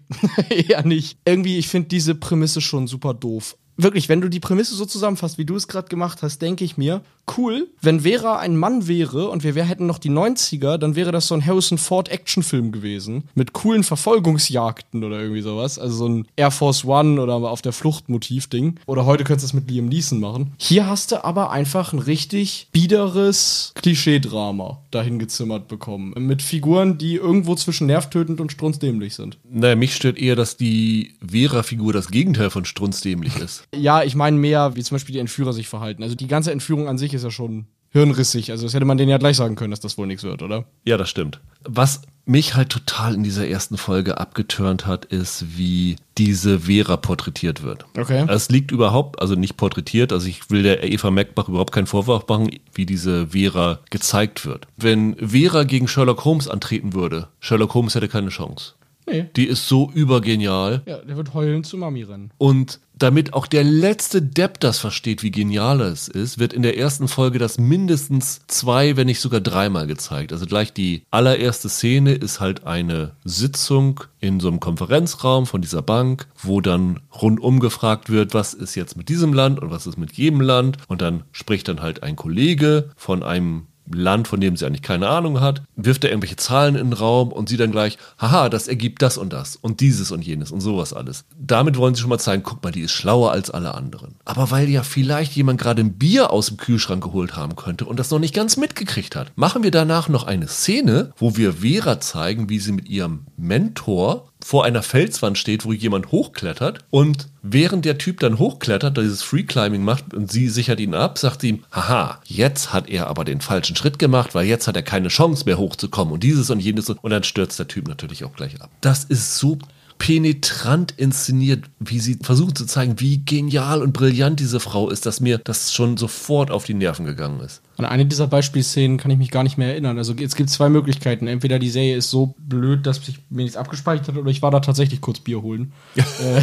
eher nicht. Irgendwie, ich finde diese Prämisse schon super doof. Wirklich, wenn du die Prämisse so zusammenfasst, wie du es gerade gemacht hast, denke ich mir, cool, wenn Vera ein Mann wäre und wir hätten noch die neunziger, dann wäre das so ein Harrison-Ford-Action-Film gewesen mit coolen Verfolgungsjagden oder irgendwie sowas. Also so ein Air Force One oder auf der Flucht-Motiv-Ding. Oder heute könntest du es mit Liam Neeson machen. Hier hast du aber einfach ein richtig biederes Klischee-Drama dahin gezimmert bekommen. Mit Figuren, die irgendwo zwischen nervtötend und strunzdämlich sind. Naja, mich stört eher, dass die Vera-Figur das Gegenteil von strunzdämlich ist. Ja, ich meine mehr, wie zum Beispiel die Entführer sich verhalten. Also die ganze Entführung an sich ist ja schon hirnrissig. Also das hätte man denen ja gleich sagen können, dass das wohl nichts wird, oder? Ja, das stimmt. Was mich halt total in dieser ersten Folge abgeturnt hat, ist, wie diese Vera porträtiert wird. Okay. Es liegt überhaupt, also nicht porträtiert, also ich will der Eva Meckbach überhaupt keinen Vorwurf machen, wie diese Vera gezeigt wird. Wenn Vera gegen Sherlock Holmes antreten würde, Sherlock Holmes hätte keine Chance. Nee. Die ist so übergenial. Ja, der wird heulend zu Mami rennen. Und damit auch der letzte Depp das versteht, wie genial es ist, wird in der ersten Folge das mindestens zwei, wenn nicht sogar dreimal gezeigt. Also gleich die allererste Szene ist halt eine Sitzung in so einem Konferenzraum von dieser Bank, wo dann rundum gefragt wird, was ist jetzt mit diesem Land und was ist mit jedem Land. Und dann spricht dann halt ein Kollege von einem Land, von dem sie eigentlich keine Ahnung hat, wirft er irgendwelche Zahlen in den Raum und sie dann gleich, haha, das ergibt das und das und dieses und jenes und sowas alles. Damit wollen sie schon mal zeigen, guck mal, die ist schlauer als alle anderen. Aber weil ja vielleicht jemand gerade ein Bier aus dem Kühlschrank geholt haben könnte und das noch nicht ganz mitgekriegt hat, machen wir danach noch eine Szene, wo wir Vera zeigen, wie sie mit ihrem Mentor vor einer Felswand steht, wo jemand hochklettert und während der Typ dann hochklettert, dieses Free-Climbing macht und sie sichert ihn ab, sagt sie ihm, haha, jetzt hat er aber den falschen Schritt gemacht, weil jetzt hat er keine Chance mehr hochzukommen und dieses und jenes und dann stürzt der Typ natürlich auch gleich ab. Das ist so penetrant inszeniert, wie sie versucht zu zeigen, wie genial und brillant diese Frau ist, dass mir das schon sofort auf die Nerven gegangen ist. An eine dieser Beispielszenen kann ich mich gar nicht mehr erinnern. Also es gibt zwei Möglichkeiten. Entweder die Serie ist so blöd, dass ich mir nichts abgespeichert habe, oder ich war da tatsächlich kurz Bier holen. äh,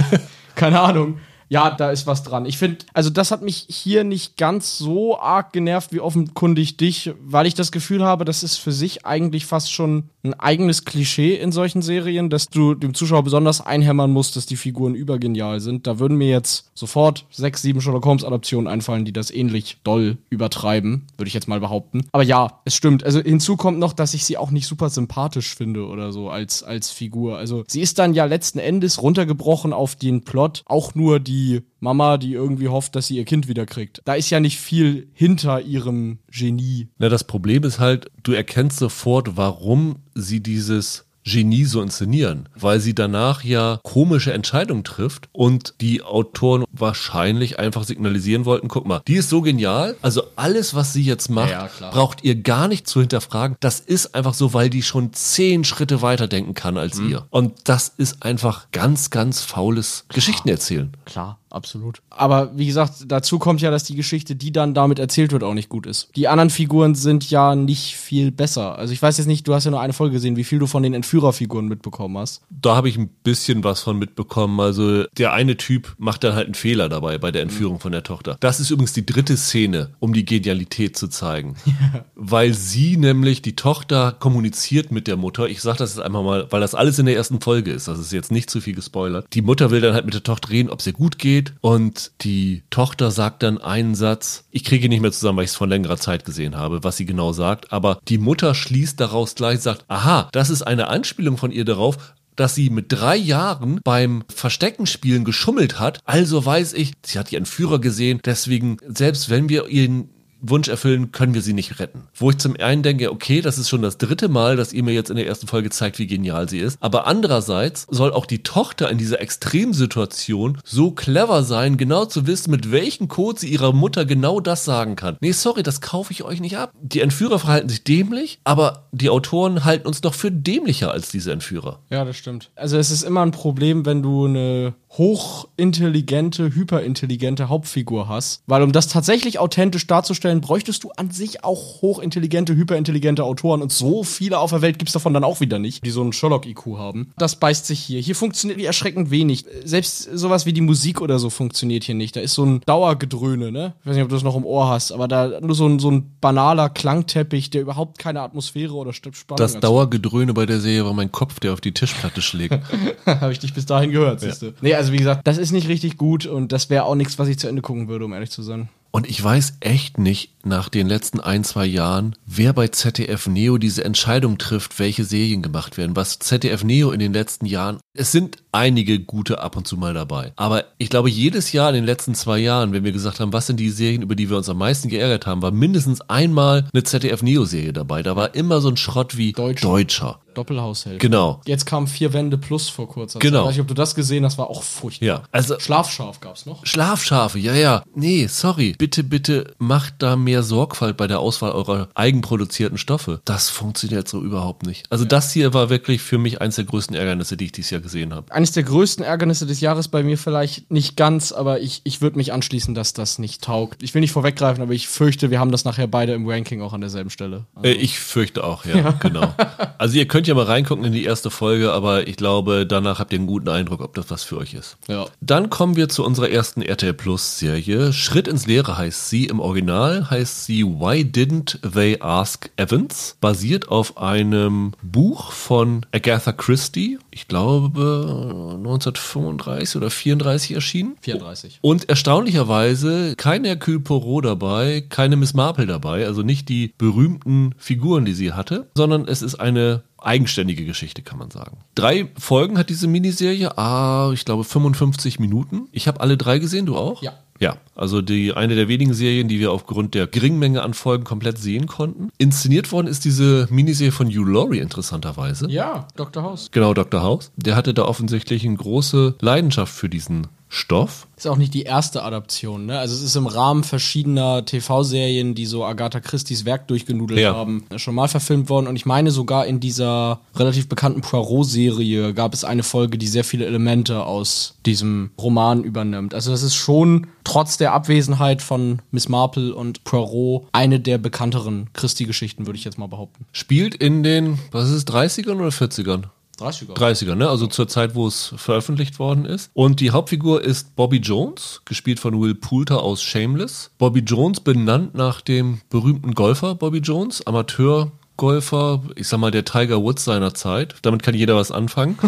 keine Ahnung. Ja, da ist was dran. Ich finde, also das hat mich hier nicht ganz so arg genervt wie offenkundig dich, weil ich das Gefühl habe, das ist für sich eigentlich fast schon ein eigenes Klischee in solchen Serien, dass du dem Zuschauer besonders einhämmern musst, dass die Figuren übergenial sind. Da würden mir jetzt sofort sechs, sieben Sherlock Holmes-Adaptionen einfallen, die das ähnlich doll übertreiben, würde ich jetzt mal behaupten. Aber ja, es stimmt. Also hinzu kommt noch, dass ich sie auch nicht super sympathisch finde oder so als, als Figur. Also sie ist dann ja letzten Endes runtergebrochen auf den Plot, auch nur die Die Mama, die irgendwie hofft, dass sie ihr Kind wiederkriegt. Da ist ja nicht viel hinter ihrem Genie. Na, das Problem ist halt, du erkennst sofort, warum sie dieses Genie so inszenieren, weil sie danach ja komische Entscheidungen trifft und die Autoren wahrscheinlich einfach signalisieren wollten, guck mal, die ist so genial, also alles, was sie jetzt macht, ja, ja, braucht ihr gar nicht zu hinterfragen, das ist einfach so, weil die schon zehn Schritte weiter denken kann als mhm. ihr. Und das ist einfach ganz, ganz faules Geschichten erzählen. Klar. Absolut. Aber wie gesagt, dazu kommt ja, dass die Geschichte, die dann damit erzählt wird, auch nicht gut ist. Die anderen Figuren sind ja nicht viel besser. Also ich weiß jetzt nicht, du hast ja nur eine Folge gesehen, wie viel du von den Entführerfiguren mitbekommen hast. Da habe ich ein bisschen was von mitbekommen. Also der eine Typ macht dann halt einen Fehler dabei bei der Entführung mhm. von der Tochter. Das ist übrigens die dritte Szene, um die Genialität zu zeigen. Ja. Weil sie nämlich, die Tochter, kommuniziert mit der Mutter. Ich sage das jetzt einfach mal, weil das alles in der ersten Folge ist. Das ist jetzt nicht zu viel gespoilert. Die Mutter will dann halt mit der Tochter reden, ob es ihr gut geht. Und die Tochter sagt dann einen Satz, ich kriege ihn nicht mehr zusammen, weil ich es vor längerer Zeit gesehen habe, was sie genau sagt, aber die Mutter schließt daraus gleich, sagt, aha, das ist eine Anspielung von ihr darauf, dass sie mit drei Jahren beim Versteckenspielen geschummelt hat, also weiß ich, sie hat ihren Führer gesehen, deswegen, selbst wenn wir ihren Wunsch erfüllen, können wir sie nicht retten. Wo ich zum einen denke, okay, das ist schon das dritte Mal, dass ihr mir jetzt in der ersten Folge zeigt, wie genial sie ist. Aber andererseits soll auch die Tochter in dieser Extremsituation so clever sein, genau zu wissen, mit welchem Code sie ihrer Mutter genau das sagen kann. Nee, sorry, das kaufe ich euch nicht ab. Die Entführer verhalten sich dämlich, aber die Autoren halten uns noch für dämlicher als diese Entführer. Ja, das stimmt. Also es ist immer ein Problem, wenn du eine hochintelligente, hyperintelligente Hauptfigur hast. Weil um das tatsächlich authentisch darzustellen, bräuchtest du an sich auch hochintelligente, hyperintelligente Autoren und so viele auf der Welt gibt's davon dann auch wieder nicht, die so einen Sherlock-I Q haben. Das beißt sich hier. Hier funktioniert erschreckend wenig. Selbst sowas wie die Musik oder so funktioniert hier nicht. Da ist so ein Dauergedröhne, ne? Ich weiß nicht, ob du das noch im Ohr hast, aber da nur so ein, so ein banaler Klangteppich, der überhaupt keine Atmosphäre oder Spannung hat. Das Dauergedröhne bei der Serie war mein Kopf, der auf die Tischplatte schlägt. Habe ich dich bis dahin gehört, siehst du. Ja. Nee, also wie gesagt, das ist nicht richtig gut und das wäre auch nichts, was ich zu Ende gucken würde, um ehrlich zu sein. Und ich weiß echt nicht, nach den letzten ein, zwei Jahren, wer bei Z D F Neo diese Entscheidung trifft, welche Serien gemacht werden. Was Z D F Neo in den letzten Jahren, es sind einige gute ab und zu mal dabei. Aber ich glaube, jedes Jahr in den letzten zwei Jahren, wenn wir gesagt haben, was sind die Serien, über die wir uns am meisten geärgert haben, war mindestens einmal eine Z D F Neo Serie dabei. Da war immer so ein Schrott wie Deutscher. Deutscher. Doppelhaushälfte. Genau. Jetzt kam Vier Wände Plus vor kurzem. Genau. Ich weiß nicht, ob du das gesehen hast, war auch furchtbar. Ja, also Schlafschaf gab's noch. Schlafschafe, ja, ja. Nee, sorry. Bitte, bitte macht da mehr mehr Sorgfalt bei der Auswahl eurer eigenproduzierten Stoffe. Das funktioniert so überhaupt nicht. Also das hier war wirklich für mich eins der größten Ärgernisse, die ich dieses Jahr gesehen habe. Eines der größten Ärgernisse des Jahres bei mir vielleicht nicht ganz, aber ich, ich würde mich anschließen, dass das nicht taugt. Ich will nicht vorweggreifen, aber ich fürchte, wir haben das nachher beide im Ranking auch an derselben Stelle. Also äh, ich fürchte auch, ja, ja, genau. Also ihr könnt ja mal reingucken in die erste Folge, aber ich glaube, danach habt ihr einen guten Eindruck, ob das was für euch ist. Ja. Dann kommen wir zu unserer ersten R T L Plus Serie. Schritt ins Leere heißt sie. Im Original heißt sie Why Didn't They Ask Evans? Basiert auf einem Buch von Agatha Christie. Ich glaube neunzehnhundertfünfunddreißig oder vierunddreißig erschienen. vierunddreißig. Und erstaunlicherweise keine Hercule Poirot dabei, keine Miss Marple dabei, also nicht die berühmten Figuren, die sie hatte, sondern es ist eine eigenständige Geschichte, kann man sagen. Drei Folgen hat diese Miniserie, ah, ich glaube fünfundfünfzig Minuten. Ich habe alle drei gesehen, du auch? Ja. Ja, also die eine der wenigen Serien, die wir aufgrund der geringen Menge an Folgen komplett sehen konnten. Inszeniert worden ist diese Miniserie von Hugh Laurie interessanterweise. Ja, Doktor House. Genau, Doktor House. Der hatte da offensichtlich eine große Leidenschaft für diesen Stoff. Ist auch nicht die erste Adaption, ne? Also es ist im Rahmen verschiedener T V-Serien, die so Agatha Christies Werk durchgenudelt ja. haben, schon mal verfilmt worden. Und ich meine, sogar in dieser relativ bekannten Poirot-Serie gab es eine Folge, die sehr viele Elemente aus diesem Roman übernimmt. Also das ist schon, trotz der Abwesenheit von Miss Marple und Poirot, eine der bekannteren Christie-Geschichten, würde ich jetzt mal behaupten. Spielt in den, was ist es, dreißigern oder vierzigern? dreißiger. dreißiger, ne? Also zur Zeit, wo es veröffentlicht worden ist. Und die Hauptfigur ist Bobby Jones, gespielt von Will Poulter aus Shameless. Bobby Jones benannt nach dem berühmten Golfer Bobby Jones, Amateurgolfer, ich sag mal der Tiger Woods seiner Zeit. Damit kann jeder was anfangen.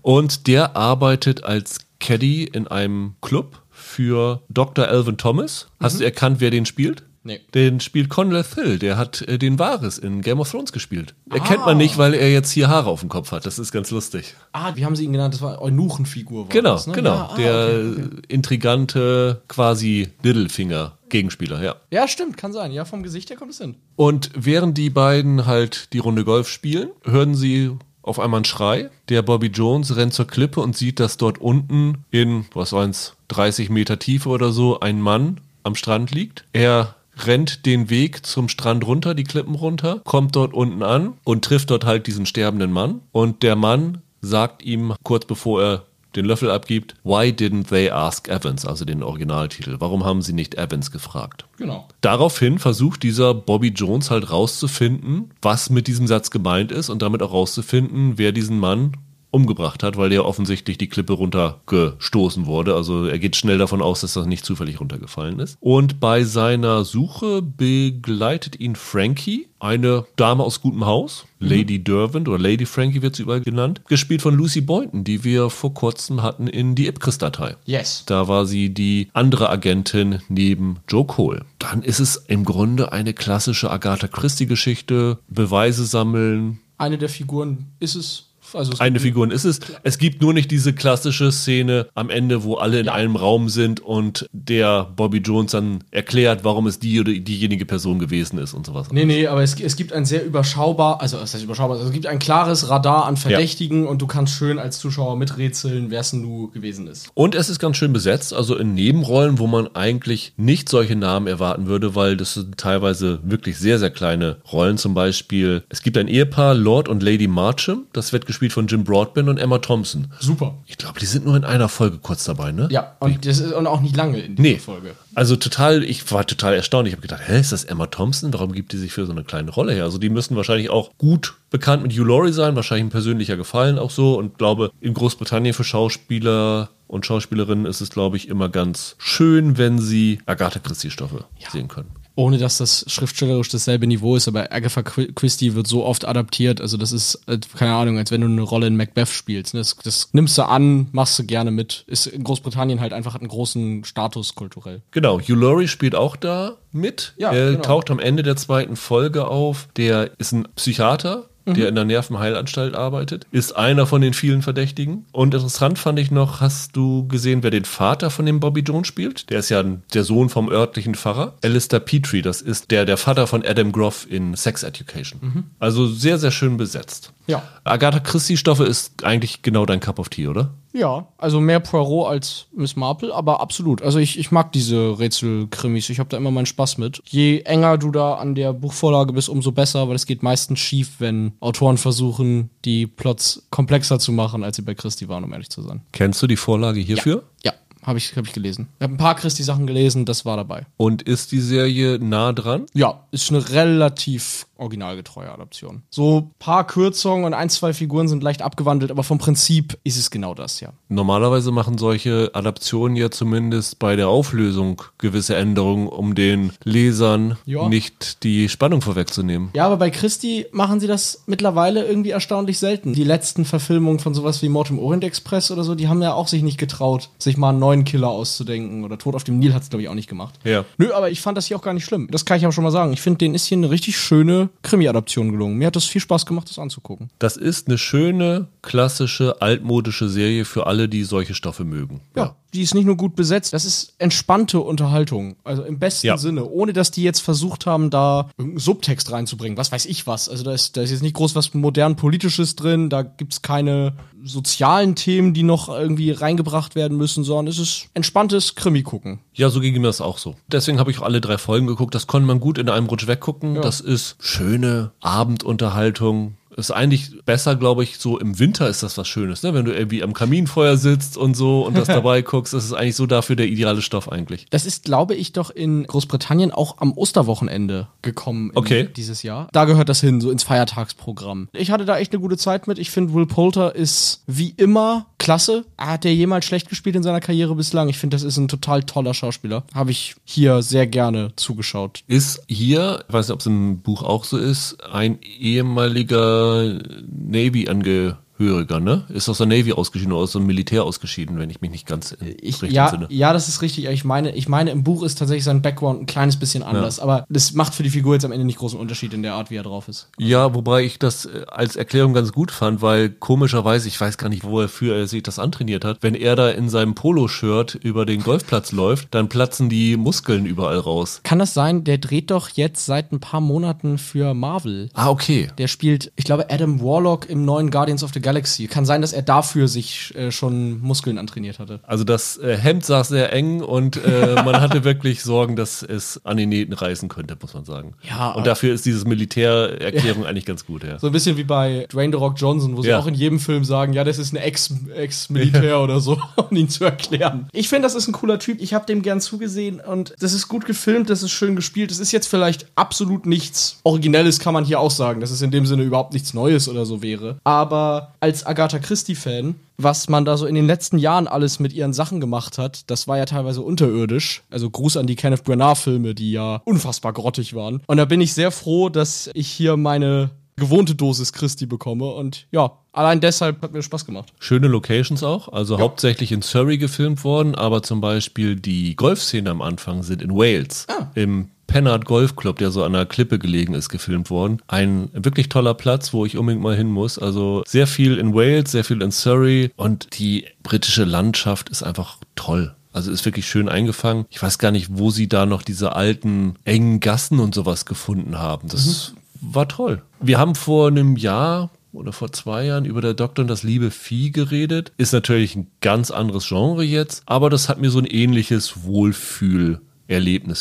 Und der arbeitet als Caddy in einem Club für Doktor Alvin Thomas. Hast mhm. du erkannt, wer den spielt? Nee. Den spielt Conleth Hill, der hat äh, den Varys in Game of Thrones gespielt. Ah. Erkennt man nicht, weil er jetzt hier Haare auf dem Kopf hat. Das ist ganz lustig. Ah, wie haben sie ihn genannt? Das war Eunuchenfigur. War genau, das, ne? Genau. Ja, ah, der okay, okay. intrigante quasi Littlefinger. Gegenspieler, ja. Ja, stimmt, kann sein. Ja, vom Gesicht her kommt es hin. Und während die beiden halt die Runde Golf spielen, hören sie auf einmal einen Schrei. Der Bobby Jones rennt zur Klippe und sieht, dass dort unten in, was war's, dreißig Meter Tiefe oder so, ein Mann am Strand liegt. Er rennt den Weg zum Strand runter, die Klippen runter, kommt dort unten an und trifft dort halt diesen sterbenden Mann. Und der Mann sagt ihm, kurz bevor er den Löffel abgibt, Why didn't they ask Evans? Also den Originaltitel. Warum haben sie nicht Evans gefragt? Genau. Daraufhin versucht dieser Bobby Jones halt rauszufinden, was mit diesem Satz gemeint ist und damit auch rauszufinden, wer diesen Mann umgebracht hat, weil der offensichtlich die Klippe runtergestoßen wurde. Also er geht schnell davon aus, dass das nicht zufällig runtergefallen ist. Und bei seiner Suche begleitet ihn Frankie, eine Dame aus gutem Haus, Lady mhm. Derwent oder Lady Frankie wird sie überall genannt, gespielt von Lucy Boynton, die wir vor kurzem hatten in die Ipcris-Datei. Yes. Da war sie die andere Agentin neben Joe Cole. Dann ist es im Grunde eine klassische Agatha Christie-Geschichte, Beweise sammeln. Eine der Figuren ist es. Also eine Figur ist es. Es gibt nur nicht diese klassische Szene am Ende, wo alle in ja. einem Raum sind und der Bobby Jones dann erklärt, warum es die oder diejenige Person gewesen ist und sowas. Nee, nee, aber es, es gibt ein sehr überschaubar, also es ist überschaubar, also es gibt ein klares Radar an Verdächtigen ja. und du kannst schön als Zuschauer miträtseln, wer es nun gewesen ist. Und es ist ganz schön besetzt, also in Nebenrollen, wo man eigentlich nicht solche Namen erwarten würde, weil das sind teilweise wirklich sehr, sehr kleine Rollen. Zum Beispiel, es gibt ein Ehepaar, Lord und Lady Marcham, das wird gespielt von Jim Broadbent und Emma Thompson. Super. Ich glaube, die sind nur in einer Folge kurz dabei, ne? Ja, und das ist auch nicht lange in dieser nee. Folge. Also total, ich war total erstaunt. Ich habe gedacht, hä, ist das Emma Thompson? Warum gibt die sich für so eine kleine Rolle her? Also die müssen wahrscheinlich auch gut bekannt mit Hugh Laurie sein, wahrscheinlich ein persönlicher Gefallen auch so. Und glaube, in Großbritannien für Schauspieler und Schauspielerinnen ist es, glaube ich, immer ganz schön, wenn sie Agatha Christie-Stoffe ja. sehen können. Ohne dass das schriftstellerisch dasselbe Niveau ist, aber Agatha Christie wird so oft adaptiert, also das ist, keine Ahnung, als wenn du eine Rolle in Macbeth spielst. Ne? Das, das nimmst du an, machst du gerne mit. Ist in Großbritannien halt einfach hat einen großen Status kulturell. Genau, Hugh Laurie spielt auch da mit. Ja, er genau. taucht am Ende der zweiten Folge auf. Der ist ein Psychiater, mhm. der in der Nervenheilanstalt arbeitet. Ist einer von den vielen Verdächtigen. Und interessant fand ich noch, hast du gesehen, wer den Vater von dem Bobby Jones spielt? Der ist ja der Sohn vom örtlichen Pfarrer. Alistair Petrie, das ist der, der Vater von Adam Groff in Sex Education. Mhm. Also sehr, sehr schön besetzt. Ja. Agatha Christie-Stoffe ist eigentlich genau dein Cup of Tea, oder? Ja, also mehr Poirot als Miss Marple, aber absolut. Also ich, ich mag diese Rätselkrimis, ich habe da immer meinen Spaß mit. Je enger du da an der Buchvorlage bist, umso besser, weil es geht meistens schief, wenn Autoren versuchen, die Plots komplexer zu machen, als sie bei Christie waren, um ehrlich zu sein. Kennst du die Vorlage hierfür? Ja, ja. Habe ich, hab ich gelesen. Ich habe ein paar Christie-Sachen gelesen, das war dabei. Und ist die Serie nah dran? Ja, ist eine relativ originalgetreue Adaption. So ein paar Kürzungen und ein, zwei Figuren sind leicht abgewandelt, aber vom Prinzip ist es genau das, ja. Normalerweise machen solche Adaptionen ja zumindest bei der Auflösung gewisse Änderungen, um den Lesern ja. nicht die Spannung vorwegzunehmen. Ja, aber bei Christie machen sie das mittlerweile irgendwie erstaunlich selten. Die letzten Verfilmungen von sowas wie Mord im Orient Express oder so, die haben ja auch sich nicht getraut, sich mal einen neuen Killer auszudenken, oder Tod auf dem Nil hat es, glaube ich, auch nicht gemacht. Ja. Nö, aber ich fand das hier auch gar nicht schlimm. Das kann ich aber schon mal sagen. Ich finde, denen ist hier eine richtig schöne Krimi-Adaption gelungen. Mir hat das viel Spaß gemacht, das anzugucken. Das ist eine schöne, klassische, altmodische Serie für alle, die solche Stoffe mögen. Ja, ja. Die ist nicht nur gut besetzt, das ist entspannte Unterhaltung. Also im besten ja. Sinne. Ohne, dass die jetzt versucht haben, da irgendeinen Subtext reinzubringen. Was weiß ich was. Also da ist, da ist jetzt nicht groß was modern Politisches drin. Da gibt es keine sozialen Themen, die noch irgendwie reingebracht werden müssen, sondern es ist entspanntes Krimi-Gucken. Ja, so ging mir das auch so. Deswegen habe ich auch alle drei Folgen geguckt. Das konnte man gut in einem Rutsch weggucken. Ja. Das ist schöne Abendunterhaltung. Ist eigentlich besser, glaube ich, so im Winter ist das was Schönes, ne? Wenn du irgendwie am Kaminfeuer sitzt und so und das dabei guckst, das ist eigentlich so dafür der ideale Stoff eigentlich. Das ist, glaube ich, doch in Großbritannien auch am Osterwochenende gekommen okay. dieses Jahr. Da gehört das hin, so ins Feiertagsprogramm. Ich hatte da echt eine gute Zeit mit. Ich finde, Will Poulter ist wie immer klasse. Hat der jemals schlecht gespielt in seiner Karriere bislang? Ich finde, das ist ein total toller Schauspieler. Habe ich hier sehr gerne zugeschaut. Ist hier, ich weiß nicht, ob es im Buch auch so ist, ein ehemaliger Navy-Angehöriger, ne? Ist aus der Navy ausgeschieden oder aus dem Militär ausgeschieden, wenn ich mich nicht ganz ich, richtig ja, entsinne. Ja, das ist richtig. Ich meine, ich meine, im Buch ist tatsächlich sein Background ein kleines bisschen anders, ja. aber das macht für die Figur jetzt am Ende nicht großen Unterschied in der Art, wie er drauf ist. Ja, wobei ich das als Erklärung ganz gut fand, weil komischerweise, ich weiß gar nicht, wofür er sich das antrainiert hat, wenn er da in seinem Poloshirt über den Golfplatz läuft, dann platzen die Muskeln überall raus. Kann das sein? Der dreht doch jetzt seit ein paar Monaten für Marvel. Ah, okay. Der spielt, ich glaube, Adam Warlock im neuen Guardians of the Galaxy. Kann sein, dass er dafür sich äh, schon Muskeln antrainiert hatte. Also das äh, Hemd saß sehr eng und äh, man hatte wirklich Sorgen, dass es an den Nähten reißen könnte, muss man sagen. Ja, und dafür ist dieses Militärerklärung ja. eigentlich ganz gut. Ja. So ein bisschen wie bei Dwayne The Rock Johnson, wo ja. sie auch in jedem Film sagen, ja, das ist ein Ex- Ex-Militär ja. oder so, um ihn zu erklären. Ich finde, das ist ein cooler Typ. Ich habe dem gern zugesehen und das ist gut gefilmt, das ist schön gespielt. Das ist jetzt vielleicht absolut nichts Originelles, kann man hier auch sagen, dass es in dem Sinne überhaupt nichts Neues oder so wäre. Aber als Agatha Christie-Fan, was man da so in den letzten Jahren alles mit ihren Sachen gemacht hat, das war ja teilweise unterirdisch. Also Gruß an die Kenneth Branagh-Filme, die ja unfassbar grottig waren. Und da bin ich sehr froh, dass ich hier meine gewohnte Dosis Christie bekomme und ja, allein deshalb hat mir Spaß gemacht. Schöne Locations auch, also ja. hauptsächlich in Surrey gefilmt worden, aber zum Beispiel die Golfszene am Anfang sind in Wales, ah. im Pennard Golf Club, der so an einer Klippe gelegen ist, gefilmt worden. Ein wirklich toller Platz, wo ich unbedingt mal hin muss, also sehr viel in Wales, sehr viel in Surrey und die britische Landschaft ist einfach toll. Also ist wirklich schön eingefangen. Ich weiß gar nicht, wo sie da noch diese alten, engen Gassen und sowas gefunden haben. Das mhm. war toll. Wir haben vor einem Jahr oder vor zwei Jahren über Der Doktor und das liebe Vieh geredet. Ist natürlich ein ganz anderes Genre jetzt, aber das hat mir so ein ähnliches Wohlfühl-Erlebnis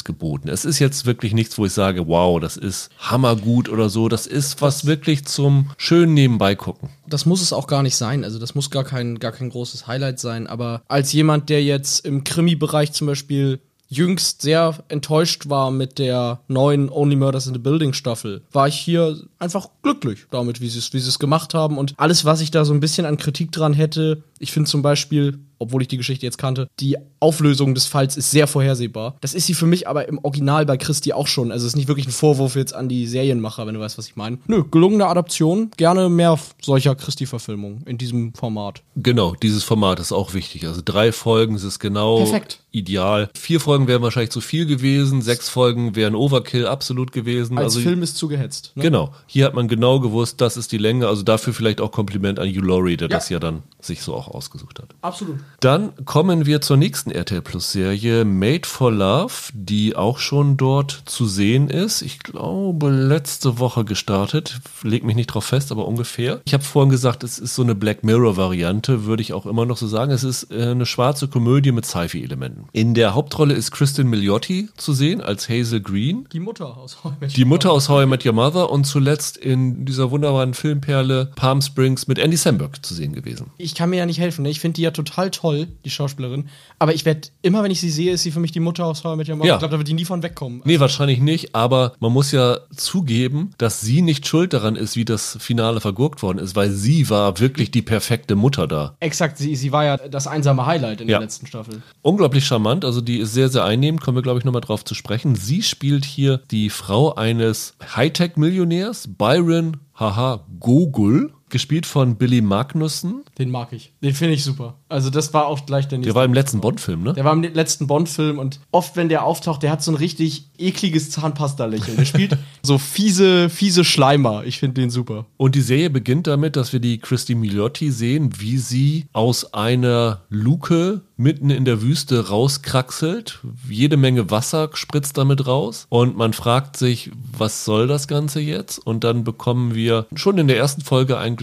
geboten. Es ist jetzt wirklich nichts, wo ich sage, wow, das ist hammergut oder so. Das ist was wirklich zum schönen nebenbei gucken. Das muss es auch gar nicht sein. Also das muss gar kein, gar kein großes Highlight sein. Aber als jemand, der jetzt im Krimi-Bereich zum Beispiel jüngst sehr enttäuscht war mit der neuen Only Murders in the Building Staffel, war ich hier einfach glücklich damit, wie sie es, wie sie es gemacht haben. Und alles, was ich da so ein bisschen an Kritik dran hätte, ich finde zum Beispiel, obwohl ich die Geschichte jetzt kannte, die Auflösung des Falls ist sehr vorhersehbar. Das ist sie für mich aber im Original bei Christie auch schon. Also es ist nicht wirklich ein Vorwurf jetzt an die Serienmacher, wenn du weißt, was ich meine. Nö, gelungene Adaption. Gerne mehr solcher Christie-Verfilmungen in diesem Format. Genau, dieses Format ist auch wichtig. Also drei Folgen ist es genau perfekt. Ideal. Vier Folgen wären wahrscheinlich zu viel gewesen. Sechs Folgen wären Overkill absolut gewesen. Als also, Film ist zu gehetzt. Ne? Genau. Hier hat man genau gewusst, das ist die Länge. Also dafür vielleicht auch Kompliment an Hugh Laurie, der ja. das ja dann sich so auch ausgesucht hat. Absolut. Dann kommen wir zur nächsten R T L Plus Serie, Made for Love, die auch schon dort zu sehen ist. Ich glaube, letzte Woche gestartet. Leg mich nicht drauf fest, aber ungefähr. Ich habe vorhin gesagt, es ist so eine Black Mirror Variante, würde ich auch immer noch so sagen. Es ist eine schwarze Komödie mit Sci-Fi-Elementen. In der Hauptrolle ist Kristen Milioti zu sehen als Hazel Green. Die Mutter aus How I Met Your Mother. Die Mutter aus How I Met Your Mother und zuletzt in dieser wunderbaren Filmperle Palm Springs mit Andy Samberg zu sehen gewesen. Ich kann mir ja nicht helfen. Ne? Ich finde die ja total toll, die Schauspielerin. Aber ich werde immer, wenn ich sie sehe, ist sie für mich die Mutter aus How I Met Your Mother. Ja. Ich glaube, da wird die nie von wegkommen. Nee, wahrscheinlich nicht. Aber man muss ja zugeben, dass sie nicht schuld daran ist, wie das Finale vergurkt worden ist, weil sie war wirklich die perfekte Mutter da. Exakt. Sie, sie war ja das einsame Highlight in ja. der letzten Staffel. Unglaublich charmant. Also die ist sehr, sehr einnehmend. Kommen wir, glaube ich, nochmal drauf zu sprechen. Sie spielt hier die Frau eines Hightech-Millionärs, Byron, haha, Gogol. Gespielt von Billy Magnussen. Den mag ich. Den finde ich super. Also das war auch gleich der nächste. Der war im letzten Bond-Film, ne? Der war im letzten Bond-Film und oft, wenn der auftaucht, der hat so ein richtig ekliges Zahnpasta-Lächeln. Der spielt so fiese, fiese Schleimer. Ich finde den super. Und die Serie beginnt damit, dass wir die Kristen Milioti sehen, wie sie aus einer Luke mitten in der Wüste rauskraxelt. Jede Menge Wasser spritzt damit raus. Und man fragt sich, was soll das Ganze jetzt? Und dann bekommen wir schon in der ersten Folge ein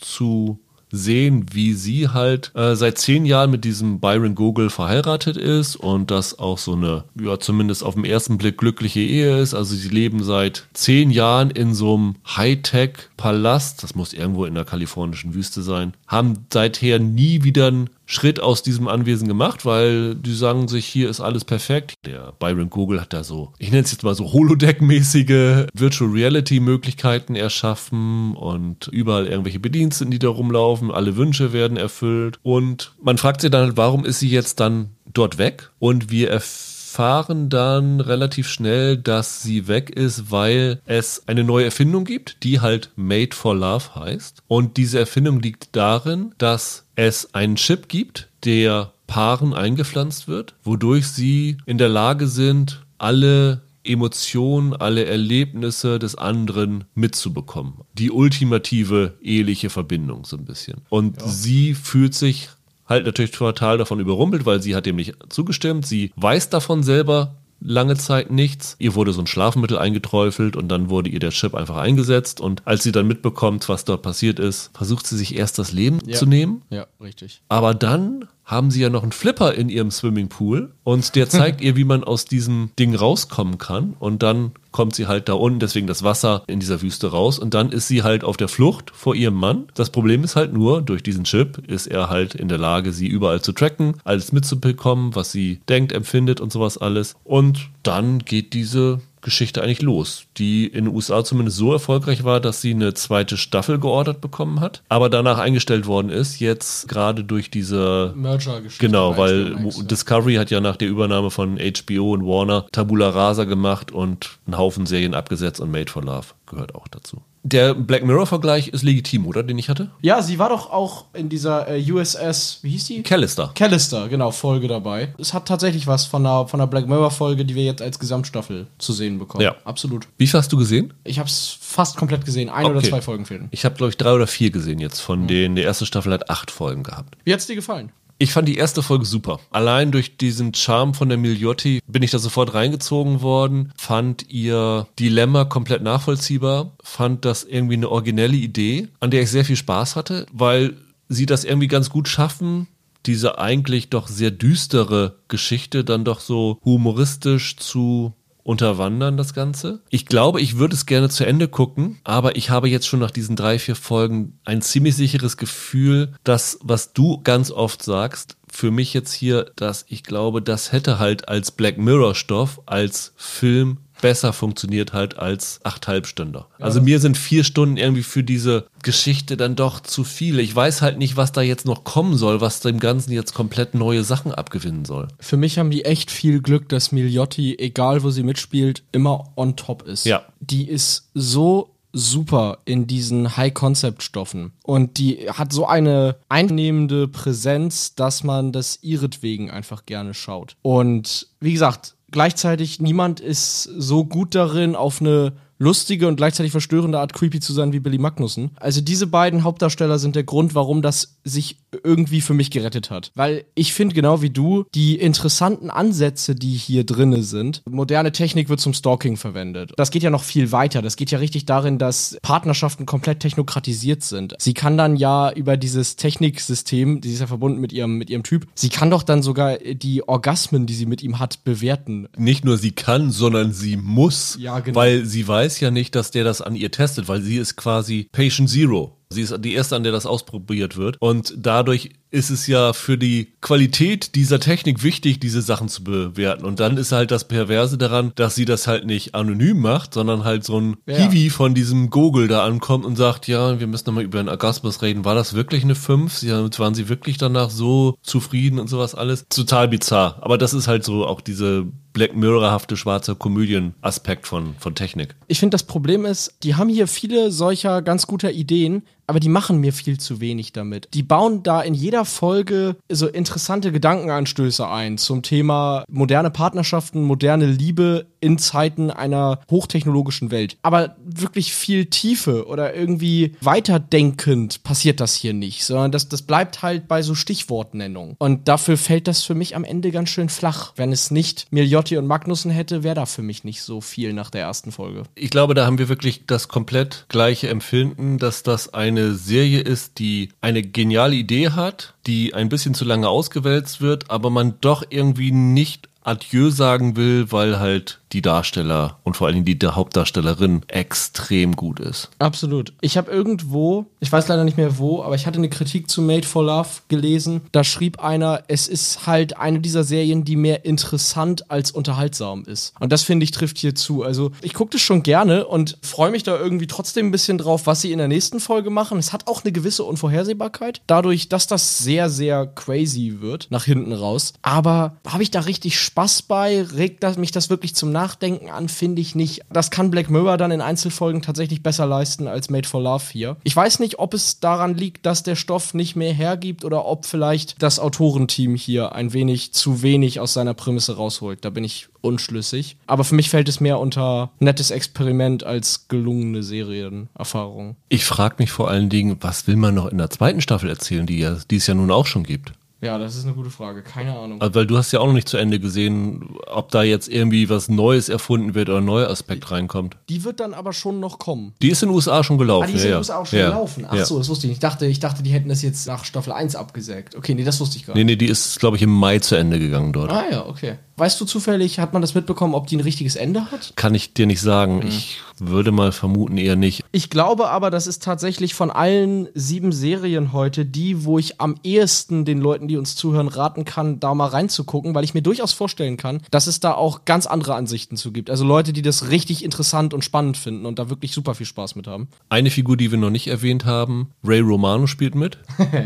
zu sehen, wie sie halt äh, seit zehn Jahren mit diesem Byron Gogol verheiratet ist und das auch so eine, ja zumindest auf den ersten Blick glückliche Ehe ist. Also sie leben seit zehn Jahren in so einem Hightech-Palast, das muss irgendwo in der kalifornischen Wüste sein, haben seither nie wieder einen Schritt aus diesem Anwesen gemacht, weil die sagen sich, hier ist alles perfekt. Der Byron Gogol hat da so, ich nenne es jetzt mal so Holodeck-mäßige Virtual Reality-Möglichkeiten erschaffen und überall irgendwelche Bediensteten, die da rumlaufen, alle Wünsche werden erfüllt und man fragt sich dann, warum ist sie jetzt dann dort weg? Und wir erf- erfahren dann relativ schnell, dass sie weg ist, weil es eine neue Erfindung gibt, die halt Made for Love heißt. Und diese Erfindung liegt darin, dass es einen Chip gibt, der Paaren eingepflanzt wird, wodurch sie in der Lage sind, alle Emotionen, alle Erlebnisse des anderen mitzubekommen. Die ultimative eheliche Verbindung so ein bisschen. Und ja. Sie fühlt sich halt natürlich total davon überrumpelt, weil sie hat dem nicht zugestimmt. Sie weiß davon selber lange Zeit nichts. Ihr wurde so ein Schlafmittel eingeträufelt und dann wurde ihr der Chip einfach eingesetzt. Und als sie dann mitbekommt, was dort passiert ist, versucht sie sich erst das Leben ja. zu nehmen. Ja, richtig. Aber dann haben sie ja noch einen Flipper in ihrem Swimmingpool und der zeigt ihr, wie man aus diesem Ding rauskommen kann. Und dann kommt sie halt da unten, deswegen das Wasser in dieser Wüste raus. Und dann ist sie halt auf der Flucht vor ihrem Mann. Das Problem ist halt nur, durch diesen Chip ist er halt in der Lage, sie überall zu tracken, alles mitzubekommen, was sie denkt, empfindet und sowas alles. Und dann geht diese Geschichte eigentlich los, die in den U S A zumindest so erfolgreich war, dass sie eine zweite Staffel geordert bekommen hat, aber danach eingestellt worden ist, jetzt gerade durch diese Merger-Geschichte. Genau, weil Max, Discovery ja. hat ja nach der Übernahme von H B O und Warner Tabula Rasa gemacht und einen Haufen Serien abgesetzt und Made for Love gehört auch dazu. Der Black Mirror-Vergleich ist legitim, oder? Den ich hatte? Ja, sie war doch auch in dieser äh, U S S, wie hieß die? Callister. Callister, genau, Folge dabei. Es hat tatsächlich was von einer, von einer Black Mirror-Folge, die wir jetzt als Gesamtstaffel zu sehen bekommen. Ja. Absolut. Wie viel hast du gesehen? Ich hab's fast komplett gesehen. Ein okay. oder zwei Folgen fehlen. Ich habe, glaube ich, drei oder vier gesehen jetzt von mhm. denen. Die erste Staffel hat acht Folgen gehabt. Wie hat's dir gefallen? Ich fand die erste Folge super. Allein durch diesen Charme von der Milioti bin ich da sofort reingezogen worden, fand ihr Dilemma komplett nachvollziehbar, fand das irgendwie eine originelle Idee, an der ich sehr viel Spaß hatte, weil sie das irgendwie ganz gut schaffen, diese eigentlich doch sehr düstere Geschichte dann doch so humoristisch zu unterwandern, das Ganze. Ich glaube, ich würde es gerne zu Ende gucken, aber ich habe jetzt schon nach diesen drei, vier Folgen ein ziemlich sicheres Gefühl, dass, was du ganz oft sagst, für mich jetzt hier, dass ich glaube, das hätte halt als Black Mirror-Stoff, als Film besser funktioniert halt als achteinhalb Stunden. Also mir sind vier Stunden irgendwie für diese Geschichte dann doch zu viele. Ich weiß halt nicht, was da jetzt noch kommen soll, was dem Ganzen jetzt komplett neue Sachen abgewinnen soll. Für mich haben die echt viel Glück, dass Milioti, egal wo sie mitspielt, immer on top ist. Ja. Die ist so super in diesen High-Concept-Stoffen. Und die hat so eine einnehmende Präsenz, dass man das ihretwegen einfach gerne schaut. Und wie gesagt, gleichzeitig, niemand ist so gut darin, auf eine lustige und gleichzeitig verstörende Art creepy zu sein wie Billy Magnussen. Also diese beiden Hauptdarsteller sind der Grund, warum das sich irgendwie für mich gerettet hat. Weil ich finde, genau wie du, die interessanten Ansätze, die hier drin sind, moderne Technik wird zum Stalking verwendet. Das geht ja noch viel weiter. Das geht ja richtig darin, dass Partnerschaften komplett technokratisiert sind. Sie kann dann ja über dieses Techniksystem, die ist ja verbunden mit ihrem, mit ihrem Typ, sie kann doch dann sogar die Orgasmen, die sie mit ihm hat, bewerten. Nicht nur sie kann, sondern sie muss. Ja, genau. Weil sie weiß ja nicht, dass der das an ihr testet, weil sie ist quasi Patient Zero. Sie ist die Erste, an der das ausprobiert wird. Und dadurch ist es ja für die Qualität dieser Technik wichtig, diese Sachen zu bewerten. Und dann ist halt das Perverse daran, dass sie das halt nicht anonym macht, sondern halt so ein ja. Hiwi von diesem Gogel da ankommt und sagt, ja, wir müssen nochmal über den Orgasmus reden. War das wirklich eine fünf? Waren sie wirklich danach so zufrieden und sowas alles? Total bizarr. Aber das ist halt so auch diese Black Mirror-hafte schwarze Komödien-Aspekt von, von Technik. Ich finde, das Problem ist, die haben hier viele solcher ganz guter Ideen, aber die machen mir viel zu wenig damit. Die bauen da in jeder Folge so interessante Gedankenanstöße ein zum Thema moderne Partnerschaften, moderne Liebe in Zeiten einer hochtechnologischen Welt. Aber wirklich viel Tiefe oder irgendwie weiterdenkend passiert das hier nicht, sondern das, das bleibt halt bei so Stichwortnennung. Und dafür fällt das für mich am Ende ganz schön flach. Wenn es nicht Miliotti und Magnussen hätte, wäre da für mich nicht so viel nach der ersten Folge. Ich glaube, da haben wir wirklich das komplett gleiche Empfinden, dass das eine Serie ist, die eine geniale Idee hat, die ein bisschen zu lange ausgewälzt wird, aber man doch irgendwie nicht Adieu sagen will, weil halt die Darsteller und vor allem die Hauptdarstellerin extrem gut ist. Absolut. Ich habe irgendwo, ich weiß leider nicht mehr wo, aber ich hatte eine Kritik zu Made for Love gelesen. Da schrieb einer, es ist halt eine dieser Serien, die mehr interessant als unterhaltsam ist. Und das, finde ich, trifft hier zu. Also ich gucke das schon gerne und freue mich da irgendwie trotzdem ein bisschen drauf, was sie in der nächsten Folge machen. Es hat auch eine gewisse Unvorhersehbarkeit, dadurch, dass das sehr, sehr crazy wird, nach hinten raus. Aber habe ich da richtig Spaß? Spaß bei, regt das, mich das wirklich zum Nachdenken an, finde ich nicht. Das kann Black Mirror dann in Einzelfolgen tatsächlich besser leisten als Made for Love hier. Ich weiß nicht, ob es daran liegt, dass der Stoff nicht mehr hergibt oder ob vielleicht das Autorenteam hier ein wenig zu wenig aus seiner Prämisse rausholt. Da bin ich unschlüssig. Aber für mich fällt es mehr unter nettes Experiment als gelungene Serienerfahrung. Ich frage mich vor allen Dingen, was will man noch in der zweiten Staffel erzählen, die, ja, die es ja nun auch schon gibt? Ja, das ist eine gute Frage. Keine Ahnung. Weil du hast ja auch noch nicht zu Ende gesehen, ob da jetzt irgendwie was Neues erfunden wird oder ein neuer Aspekt reinkommt. Die wird dann aber schon noch kommen. Die ist in den U S A schon gelaufen. Ah, die ist in den ja, U S A auch schon ja. gelaufen. Ach ja. so, das wusste ich nicht. Ich dachte, ich dachte, die hätten das jetzt nach Staffel eins abgesägt. Okay, nee, das wusste ich gar nicht. Nee, nee, die ist, glaube ich, im Mai zu Ende gegangen dort. Ah ja, okay. Weißt du zufällig, hat man das mitbekommen, ob die ein richtiges Ende hat? Kann ich dir nicht sagen. Mhm. Ich würde mal vermuten, eher nicht. Ich glaube aber, das ist tatsächlich von allen sieben Serien heute die, wo ich am ehesten den Leuten, die uns zuhören, raten kann, da mal reinzugucken, weil ich mir durchaus vorstellen kann, dass es da auch ganz andere Ansichten zu gibt. Also Leute, die das richtig interessant und spannend finden und da wirklich super viel Spaß mit haben. Eine Figur, die wir noch nicht erwähnt haben, Ray Romano spielt mit.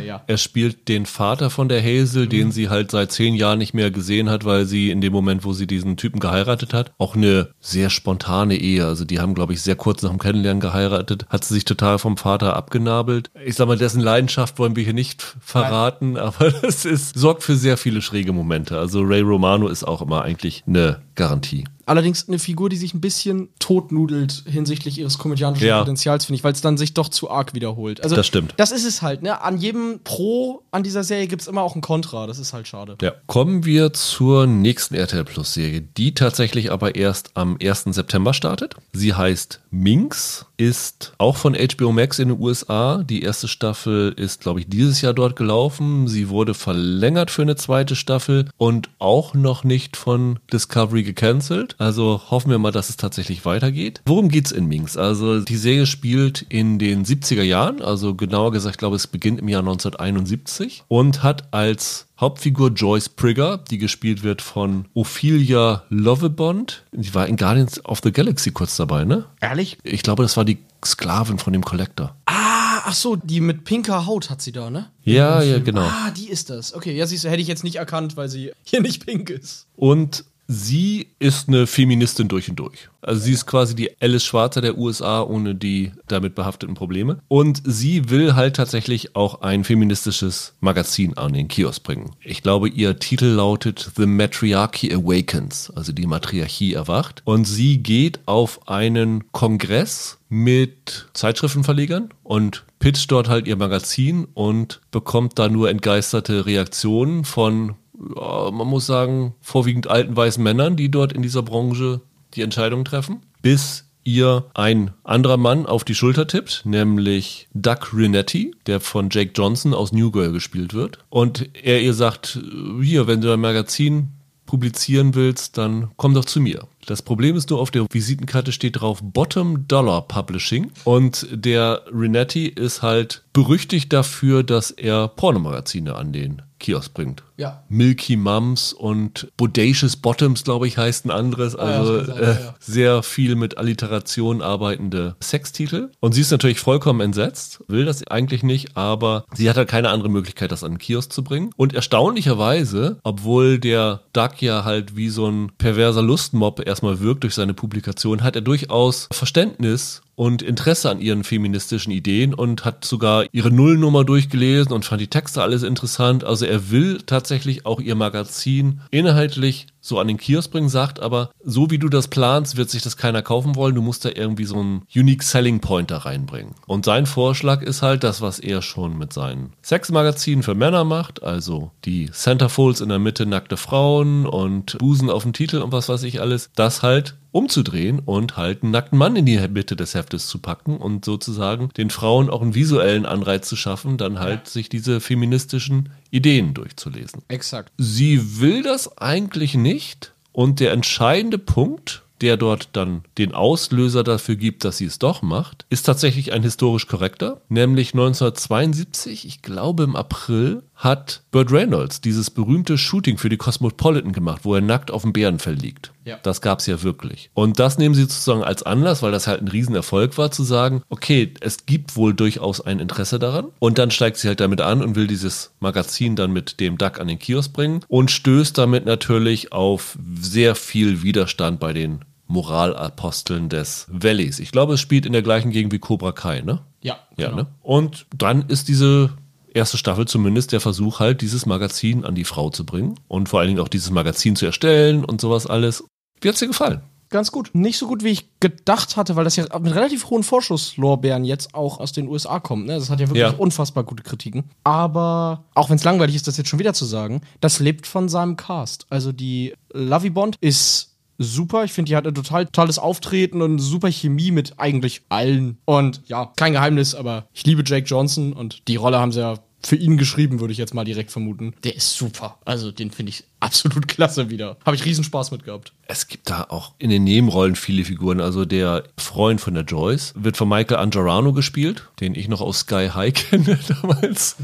ja. Er spielt den Vater von der Hazel, mhm. den sie halt seit zehn Jahren nicht mehr gesehen hat, weil sie in dem Moment, wo sie diesen Typen geheiratet hat, auch eine sehr spontane Ehe. Also die haben, glaube ich, sehr kurz nach dem Kennenlernen geheiratet. Hat sie sich total vom Vater abgenabelt. Ich sag mal, dessen Leidenschaft wollen wir hier nicht verraten, Nein. aber das ist, sorgt für sehr viele schräge Momente. Also Ray Romano ist auch immer eigentlich eine Garantie. Allerdings eine Figur, die sich ein bisschen totnudelt hinsichtlich ihres komödiantischen ja. Potenzials, finde ich, weil es dann sich doch zu arg wiederholt. Also, das stimmt. Das ist es halt, ne? An jedem Pro an dieser Serie gibt es immer auch ein Kontra. Das ist halt schade. Ja. Kommen wir zur nächsten R T L Plus Serie, die tatsächlich aber erst am ersten September startet. Sie heißt Minx, ist auch von H B O Max in den U S A. Die erste Staffel ist, glaube ich, dieses Jahr dort gelaufen. Sie wurde verlängert für eine zweite Staffel und auch noch nicht von Discovery gecancelt. Also hoffen wir mal, dass es tatsächlich weitergeht. Worum geht's in Minx? Also die Serie spielt in den siebziger Jahren, also genauer gesagt, ich glaube, es beginnt im Jahr neunzehnhunderteinundsiebzig und hat als Hauptfigur Joyce Prigger, die gespielt wird von Ophelia Lovebond. Die war in Guardians of the Galaxy kurz dabei, ne? Ehrlich? Ich glaube, das war die Sklavin von dem Collector. Ah, ach so, die mit pinker Haut hat sie da, ne? Ja, ja, genau. Ah, die ist das. Okay, ja, siehst du, hätte ich jetzt nicht erkannt, weil sie hier nicht pink ist. Und sie ist eine Feministin durch und durch. Also sie ist quasi die Alice Schwarzer der U S A ohne die damit behafteten Probleme. Und sie will halt tatsächlich auch ein feministisches Magazin an den Kiosk bringen. Ich glaube, ihr Titel lautet The Matriarchy Awakens, also die Matriarchie erwacht. Und sie geht auf einen Kongress mit Zeitschriftenverlegern und pitcht dort halt ihr Magazin und bekommt da nur entgeisterte Reaktionen von, ja, man muss sagen, vorwiegend alten weißen Männern, die dort in dieser Branche die Entscheidung treffen, bis ihr ein anderer Mann auf die Schulter tippt, nämlich Doug Rinetti, der von Jake Johnson aus New Girl gespielt wird. Und er ihr sagt, hier, wenn du dein Magazin publizieren willst, dann komm doch zu mir. Das Problem ist nur, auf der Visitenkarte steht drauf Bottom Dollar Publishing und der Rinetti ist halt berüchtigt dafür, dass er Pornomagazine an den Kiosk bringt. Ja. Milky Mums und Bodacious Bottoms, glaube ich, heißt ein anderes. Also ah, ja, äh, ja. sehr viel mit Alliteration arbeitende Sextitel. Und sie ist natürlich vollkommen entsetzt, will das eigentlich nicht, aber sie hat halt keine andere Möglichkeit, das an den Kiosk zu bringen. Und erstaunlicherweise, obwohl der Doug ja halt wie so ein perverser Lustmob erstmal wirkt durch seine Publikation, hat er durchaus Verständnis und Interesse an ihren feministischen Ideen und hat sogar ihre Nullnummer durchgelesen und fand die Texte alles interessant. Also er will tatsächlich auch ihr Magazin inhaltlich so an den Kiosk bringen, sagt aber, so wie du das planst, wird sich das keiner kaufen wollen. Du musst da irgendwie so einen Unique Selling Point da reinbringen. Und sein Vorschlag ist halt das, was er schon mit seinen Sexmagazinen für Männer macht, also die Centerfolds in der Mitte, nackte Frauen und Busen auf dem Titel und was weiß ich alles, das halt umzudrehen und halt einen nackten Mann in die Mitte des Heftes zu packen und sozusagen den Frauen auch einen visuellen Anreiz zu schaffen, dann halt sich diese feministischen Ideen durchzulesen. Exakt. Sie will das eigentlich nicht und der entscheidende Punkt, der dort dann den Auslöser dafür gibt, dass sie es doch macht, ist tatsächlich ein historisch korrekter, nämlich neunzehnhundertzweiundsiebzig, ich glaube im April, hat Burt Reynolds dieses berühmte Shooting für die Cosmopolitan gemacht, wo er nackt auf dem Bärenfell liegt. Ja. Das gab es ja wirklich. Und das nehmen sie sozusagen als Anlass, weil das halt ein Riesenerfolg war, zu sagen, okay, es gibt wohl durchaus ein Interesse daran. Und dann steigt sie halt damit an und will dieses Magazin dann mit dem Duck an den Kiosk bringen und stößt damit natürlich auf sehr viel Widerstand bei den Moralaposteln des Valleys. Ich glaube, es spielt in der gleichen Gegend wie Cobra Kai, ne? Ja, ja, genau. Ne? Und dann ist diese erste Staffel zumindest der Versuch halt, dieses Magazin an die Frau zu bringen und vor allen Dingen auch dieses Magazin zu erstellen und sowas alles. Wie hat's dir gefallen? Ganz gut. Nicht so gut, wie ich gedacht hatte, weil das ja mit relativ hohen Vorschusslorbeeren jetzt auch aus den U S A kommt. Ne? Das hat ja wirklich ja. unfassbar gute Kritiken. Aber, auch wenn es langweilig ist, das jetzt schon wieder zu sagen, das lebt von seinem Cast. Also die Lovie Bond ist super. Ich finde, die hat ein total tolles Auftreten und super Chemie mit eigentlich allen. Und ja, kein Geheimnis, aber ich liebe Jake Johnson und die Rolle haben sie ja für ihn geschrieben, würde ich jetzt mal direkt vermuten. Der ist super. Also den finde ich absolut klasse wieder. Habe ich riesen Spaß mit gehabt. Es gibt da auch in den Nebenrollen viele Figuren. Also der Freund von der Joyce wird von Michael Angarano gespielt, den ich noch aus Sky High kenne damals.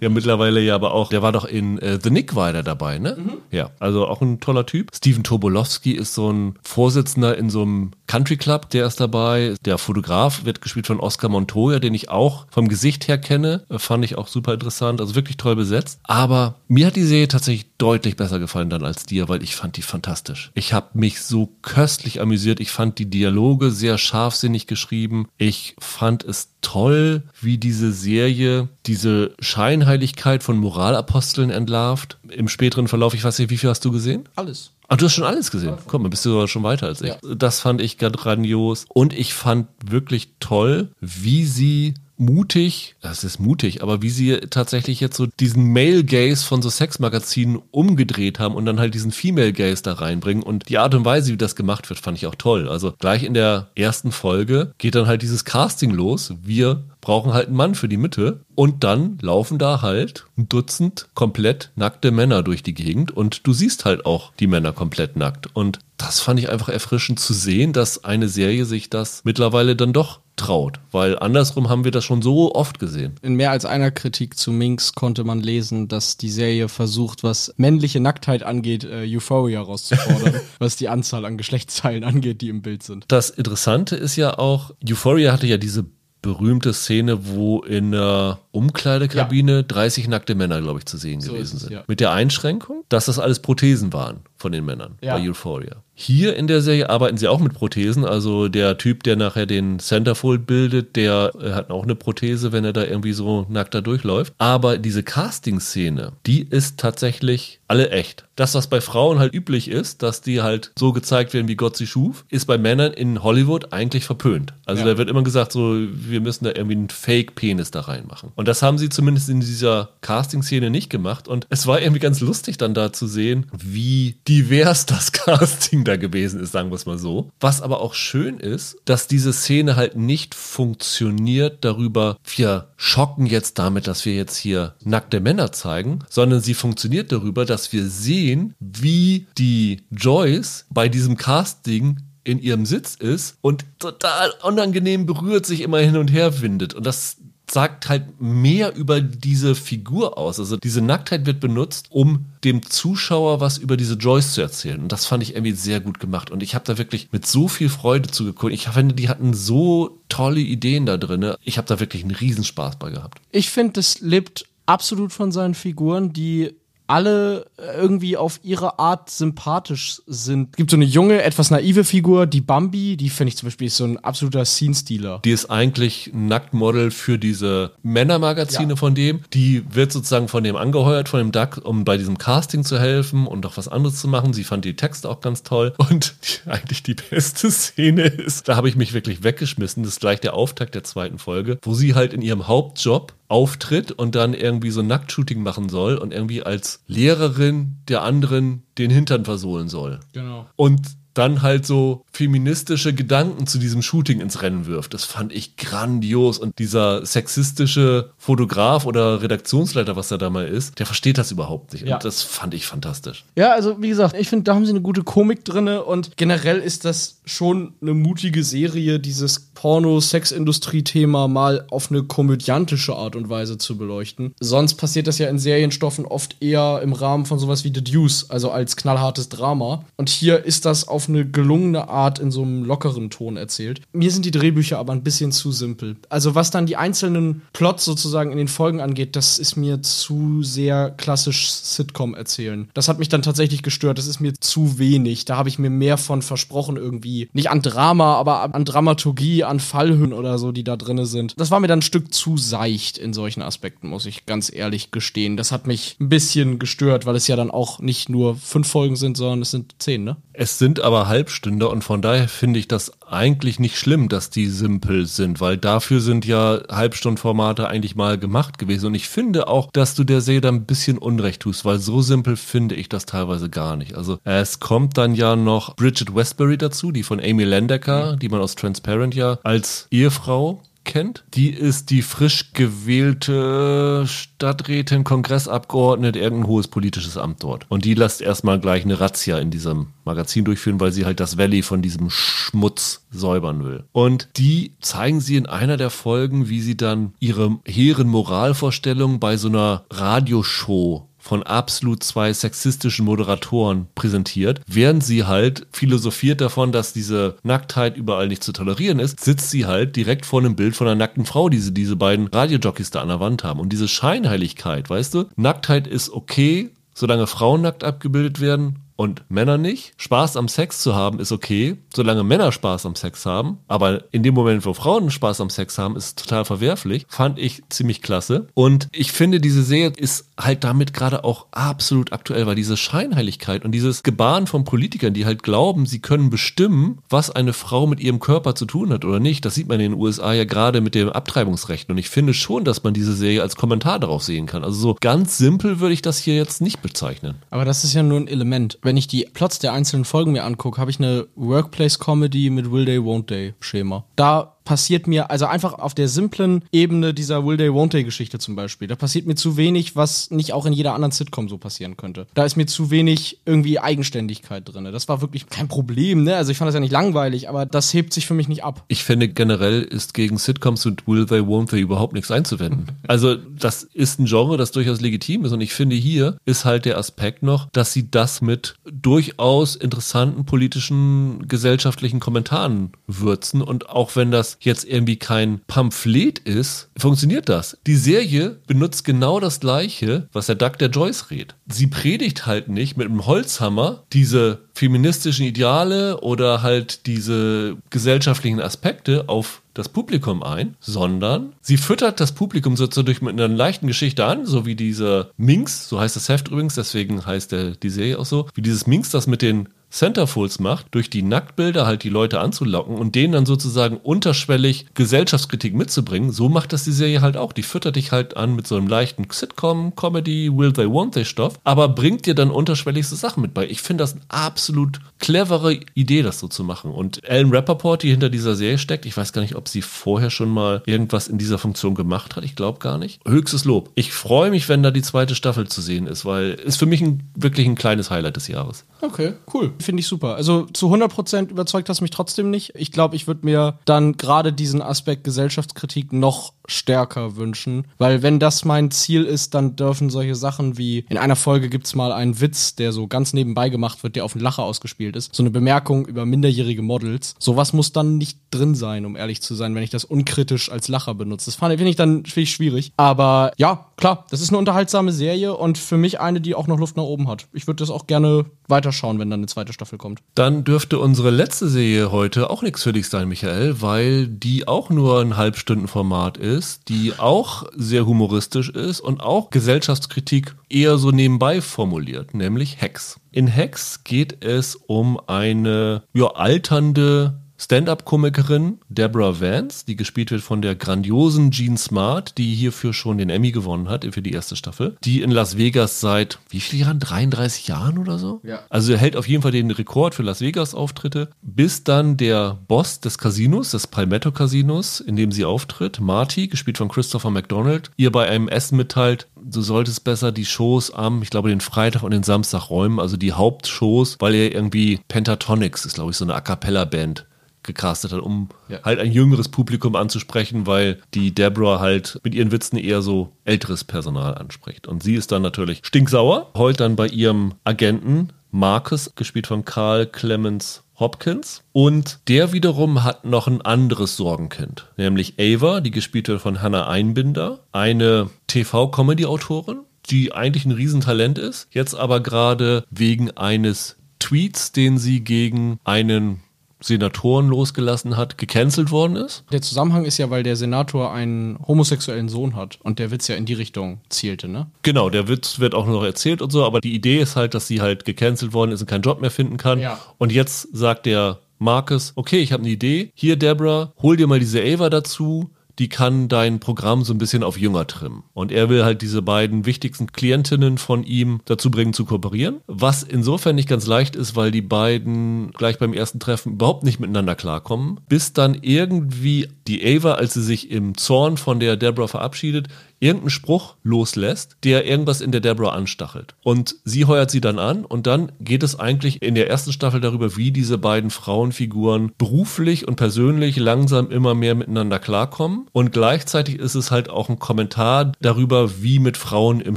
Der mittlerweile ja aber auch, der war doch in äh, The Nick weiter dabei, ne? Mhm. Ja, also auch ein toller Typ. Steven Tobolowsky ist so ein Vorsitzender in so einem Country Club, der ist dabei. Der Fotograf wird gespielt von Oscar Montoya, den ich auch vom Gesicht her kenne. Fand ich auch super interessant, also wirklich toll besetzt. Aber mir hat die Serie tatsächlich deutlich besser gefallen dann als dir, weil ich fand die fantastisch. Ich habe mich so köstlich amüsiert. Ich fand die Dialoge sehr scharfsinnig geschrieben. Ich fand es toll, wie diese Serie diese Scheinheiligkeit von Moralaposteln entlarvt. Im späteren Verlauf, ich weiß nicht, wie viel hast du gesehen? Alles. Ach, du hast schon alles gesehen. Komm, dann bist du sogar schon weiter als ich. Ja. Das fand ich ganz grandios. Und ich fand wirklich toll, wie sie mutig, das ist mutig, aber wie sie tatsächlich jetzt so diesen Male-Gaze von so Sexmagazinen umgedreht haben und dann halt diesen Female-Gaze da reinbringen und die Art und Weise, wie das gemacht wird, fand ich auch toll. Also gleich in der ersten Folge geht dann halt dieses Casting los. Wir brauchen halt einen Mann für die Mitte und dann laufen da halt ein Dutzend komplett nackte Männer durch die Gegend und du siehst halt auch die Männer komplett nackt und das fand ich einfach erfrischend zu sehen, dass eine Serie sich das mittlerweile dann doch traut, weil andersrum haben wir das schon so oft gesehen. In mehr als einer Kritik zu Minx konnte man lesen, dass die Serie versucht, was männliche Nacktheit angeht, äh, Euphoria rauszufordern, was die Anzahl an Geschlechtsteilen angeht, die im Bild sind. Das Interessante ist ja auch, Euphoria hatte ja diese berühmte Szene, wo in einer Umkleidekabine ja. dreißig nackte Männer, glaube ich, zu sehen so gewesen es, sind. Ja. Mit der Einschränkung, dass das alles Prothesen waren. von den Männern, ja, bei Euphoria. Hier in der Serie arbeiten sie auch mit Prothesen, also der Typ, der nachher den Centerfold bildet, der hat auch eine Prothese, wenn er da irgendwie so nackt da durchläuft. Aber diese Casting-Szene, die ist tatsächlich alle echt. Das, was bei Frauen halt üblich ist, dass die halt so gezeigt werden, wie Gott sie schuf, ist bei Männern in Hollywood eigentlich verpönt. Also ja, da wird immer gesagt, so, wir müssen da irgendwie einen Fake-Penis da reinmachen. Und das haben sie zumindest in dieser Casting-Szene nicht gemacht. Und es war irgendwie ganz lustig dann da zu sehen, wie divers das Casting da gewesen ist, sagen wir es mal so. Was aber auch schön ist, dass diese Szene halt nicht funktioniert darüber, wir schocken jetzt damit, dass wir jetzt hier nackte Männer zeigen, sondern sie funktioniert darüber, dass wir sehen, wie die Joyce bei diesem Casting in ihrem Sitz ist und total unangenehm berührt sich immer hin und her windet. Und das sagt halt mehr über diese Figur aus. Also diese Nacktheit wird benutzt, um dem Zuschauer was über diese Joyce zu erzählen. Und das fand ich irgendwie sehr gut gemacht. Und ich habe da wirklich mit so viel Freude zugeguckt. Ich finde, die hatten so tolle Ideen da drin. Ich habe da wirklich einen Riesenspaß bei gehabt. Ich finde, das lebt absolut von seinen Figuren, die alle irgendwie auf ihre Art sympathisch sind. Es gibt so eine junge, etwas naive Figur, die Bambi, die finde ich zum Beispiel ist so ein absoluter Scene-Stealer. Die ist eigentlich ein Nacktmodel für diese Männermagazine, ja, von dem. Die wird sozusagen von dem angeheuert, von dem Duck, um bei diesem Casting zu helfen und auch was anderes zu machen. Sie fand die Texte auch ganz toll. Und die, eigentlich die beste Szene ist, da habe ich mich wirklich weggeschmissen, das ist gleich der Auftakt der zweiten Folge, wo sie halt in ihrem Hauptjob auftritt und dann irgendwie so ein Nacktshooting machen soll und irgendwie als Lehrerin der anderen den Hintern versohlen soll. Genau. Und dann halt so feministische Gedanken zu diesem Shooting ins Rennen wirft. Das fand ich grandios. Und dieser sexistische Fotograf oder Redaktionsleiter, was er da mal ist, der versteht das überhaupt nicht. Ja. Und das fand ich fantastisch. Ja, also wie gesagt, ich finde, da haben sie eine gute Komik drin. Und generell ist das schon eine mutige Serie, dieses Porno-Sex-Industrie-Thema mal auf eine komödiantische Art und Weise zu beleuchten. Sonst passiert das ja in Serienstoffen oft eher im Rahmen von sowas wie The Deuce, also als knallhartes Drama. Und hier ist das auf eine gelungene Art in so einem lockeren Ton erzählt. Mir sind die Drehbücher aber ein bisschen zu simpel. Also was dann die einzelnen Plots sozusagen in den Folgen angeht, das ist mir zu sehr klassisch Sitcom erzählen. Das hat mich dann tatsächlich gestört. Das ist mir zu wenig. Da habe ich mir mehr von versprochen irgendwie. Nicht an Drama, aber an Dramaturgie, an Fallhöhen oder so, die da drin sind. Das war mir dann ein Stück zu seicht in solchen Aspekten, muss ich ganz ehrlich gestehen. Das hat mich ein bisschen gestört, weil es ja dann auch nicht nur fünf Folgen sind, sondern es sind zehn, ne? Es sind aber Halbstünder und von daher finde ich das eigentlich nicht schlimm, dass die simpel sind, weil dafür sind ja Halbstundenformate eigentlich mal gemacht gewesen und ich finde auch, dass du der Serie da ein bisschen Unrecht tust, weil so simpel finde ich das teilweise gar nicht. Also es kommt dann ja noch Bridget Westbury dazu, die von Amy Landecker, die man aus Transparent ja als Ehefrau kennt. Die ist die frisch gewählte Stadträtin, Kongressabgeordnete, irgendein hohes politisches Amt dort. Und die lässt erstmal gleich eine Razzia in diesem Magazin durchführen, weil sie halt das Valley von diesem Schmutz säubern will. Und die zeigen sie in einer der Folgen, wie sie dann ihre hehren Moralvorstellungen bei so einer Radioshow von absolut zwei sexistischen Moderatoren präsentiert, während sie halt philosophiert davon, dass diese Nacktheit überall nicht zu tolerieren ist, sitzt sie halt direkt vor einem Bild von einer nackten Frau, die sie, diese beiden Radiojockeys da an der Wand haben. Und diese Scheinheiligkeit, weißt du, Nacktheit ist okay, solange Frauen nackt abgebildet werden und Männer nicht. Spaß am Sex zu haben ist okay, solange Männer Spaß am Sex haben. Aber in dem Moment, wo Frauen Spaß am Sex haben, ist es total verwerflich. Fand ich ziemlich klasse. Und ich finde, diese Serie ist halt damit gerade auch absolut aktuell, weil diese Scheinheiligkeit und dieses Gebaren von Politikern, die halt glauben, sie können bestimmen, was eine Frau mit ihrem Körper zu tun hat oder nicht, das sieht man in den U S A ja gerade mit dem Abtreibungsrecht. Und ich finde schon, dass man diese Serie als Kommentar darauf sehen kann. Also so ganz simpel würde ich das hier jetzt nicht bezeichnen. Aber das ist ja nur ein Element. Wenn ich die Plots der einzelnen Folgen mir angucke, habe ich eine Workplace-Comedy mit Will They, Won't They-Schema. Da passiert mir, also einfach auf der simplen Ebene dieser Will They, Won't They-Geschichte zum Beispiel, da passiert mir zu wenig, was nicht auch in jeder anderen Sitcom so passieren könnte. Da ist mir zu wenig irgendwie Eigenständigkeit drin. Das war wirklich kein Problem, ne? Also ich fand das ja nicht langweilig, aber das hebt sich für mich nicht ab. Ich finde generell ist gegen Sitcoms und Will They, Won't They überhaupt nichts einzuwenden. Also das ist ein Genre, das durchaus legitim ist und ich finde hier ist halt der Aspekt noch, dass sie das mit durchaus interessanten politischen, gesellschaftlichen Kommentaren würzen und auch wenn das das jetzt irgendwie kein Pamphlet ist, funktioniert das. Die Serie benutzt genau das Gleiche, was der Duck der Joyce redet. Sie predigt halt nicht mit einem Holzhammer diese feministischen Ideale oder halt diese gesellschaftlichen Aspekte auf das Publikum ein, sondern sie füttert das Publikum sozusagen mit einer leichten Geschichte an, so wie dieser Minx, so heißt das Heft übrigens, deswegen heißt der, die Serie auch so, wie dieses Minx das mit den Centerfolds macht, durch die Nacktbilder halt die Leute anzulocken und denen dann sozusagen unterschwellig Gesellschaftskritik mitzubringen, so macht das die Serie halt auch. Die füttert dich halt an mit so einem leichten Sitcom, Comedy, Will They, Won't They Stoff, aber bringt dir dann unterschwelligste Sachen mit bei. Ich finde das eine absolut clevere Idee, das so zu machen. Und Ellen Rappaport, die hinter dieser Serie steckt, ich weiß gar nicht, ob sie vorher schon mal irgendwas in dieser Funktion gemacht hat, ich glaube gar nicht. Höchstes Lob. Ich freue mich, wenn da die zweite Staffel zu sehen ist, weil ist für mich ein, wirklich ein kleines Highlight des Jahres. Okay, cool. Finde ich super. Also zu hundert Prozent überzeugt hast mich trotzdem nicht. Ich glaube, ich würde mir dann gerade diesen Aspekt Gesellschaftskritik noch stärker wünschen, weil wenn das mein Ziel ist, dann dürfen solche Sachen wie in einer Folge gibt's mal einen Witz, der so ganz nebenbei gemacht wird, der auf den Lacher ausgespielt ist, so eine Bemerkung über minderjährige Models, sowas muss dann nicht drin sein, um ehrlich zu sein, wenn ich das unkritisch als Lacher benutze. Das finde ich dann schwierig, aber ja, klar, das ist eine unterhaltsame Serie und für mich eine, die auch noch Luft nach oben hat. Ich würde das auch gerne weiterschauen, wenn dann eine zweite Staffel kommt. Dann dürfte unsere letzte Serie heute auch nichts für dich sein, Michael, weil die auch nur ein Halbstundenformat ist, die auch sehr humoristisch ist und auch Gesellschaftskritik eher so nebenbei formuliert, nämlich Hex. In Hex geht es um eine ja, alternde Stand-Up-Komikerin Deborah Vance, die gespielt wird von der grandiosen Jean Smart, die hierfür schon den Emmy gewonnen hat, für die erste Staffel, die in Las Vegas seit, wie viele Jahren? dreiunddreißig Jahren oder so? Ja. Also er hält auf jeden Fall den Rekord für Las Vegas-Auftritte, bis dann der Boss des Casinos, des Palmetto-Casinos, in dem sie auftritt, Marty, gespielt von Christopher McDonald, ihr bei einem Essen mitteilt, du solltest besser die Shows am, ich glaube, den Freitag und den Samstag räumen, also die Hauptshows, weil er irgendwie Pentatonix ist, glaube ich, so eine A-Cappella-Band gecastet hat, um ja. halt ein jüngeres Publikum anzusprechen, weil die Deborah halt mit ihren Witzen eher so älteres Personal anspricht. Und sie ist dann natürlich stinksauer, heult dann bei ihrem Agenten Marcus, gespielt von Carl Clemens Hopkins, und der wiederum hat noch ein anderes Sorgenkind, nämlich Ava, die gespielt wird von Hannah Einbinder, eine T V-Comedy-Autorin, die eigentlich ein Riesentalent ist, jetzt aber gerade wegen eines Tweets, den sie gegen einen Senatoren losgelassen hat, gecancelt worden ist. Der Zusammenhang ist ja, weil der Senator einen homosexuellen Sohn hat und der Witz ja in die Richtung zielte, ne? Genau, der Witz wird auch noch erzählt und so, aber die Idee ist halt, dass sie halt gecancelt worden ist und keinen Job mehr finden kann. Ja. Und jetzt sagt der Marcus, okay, ich habe eine Idee, hier Deborah, hol dir mal diese Ava dazu, die kann dein Programm so ein bisschen auf jünger trimmen. Und er will halt diese beiden wichtigsten Klientinnen von ihm dazu bringen, zu kooperieren. Was insofern nicht ganz leicht ist, weil die beiden gleich beim ersten Treffen überhaupt nicht miteinander klarkommen. Bis dann irgendwie die Ava, als sie sich im Zorn von der Deborah verabschiedet, irgendeinen Spruch loslässt, der irgendwas in der Deborah anstachelt. Und sie heuert sie dann an und dann geht es eigentlich in der ersten Staffel darüber, wie diese beiden Frauenfiguren beruflich und persönlich langsam immer mehr miteinander klarkommen. Und gleichzeitig ist es halt auch ein Kommentar darüber, wie mit Frauen im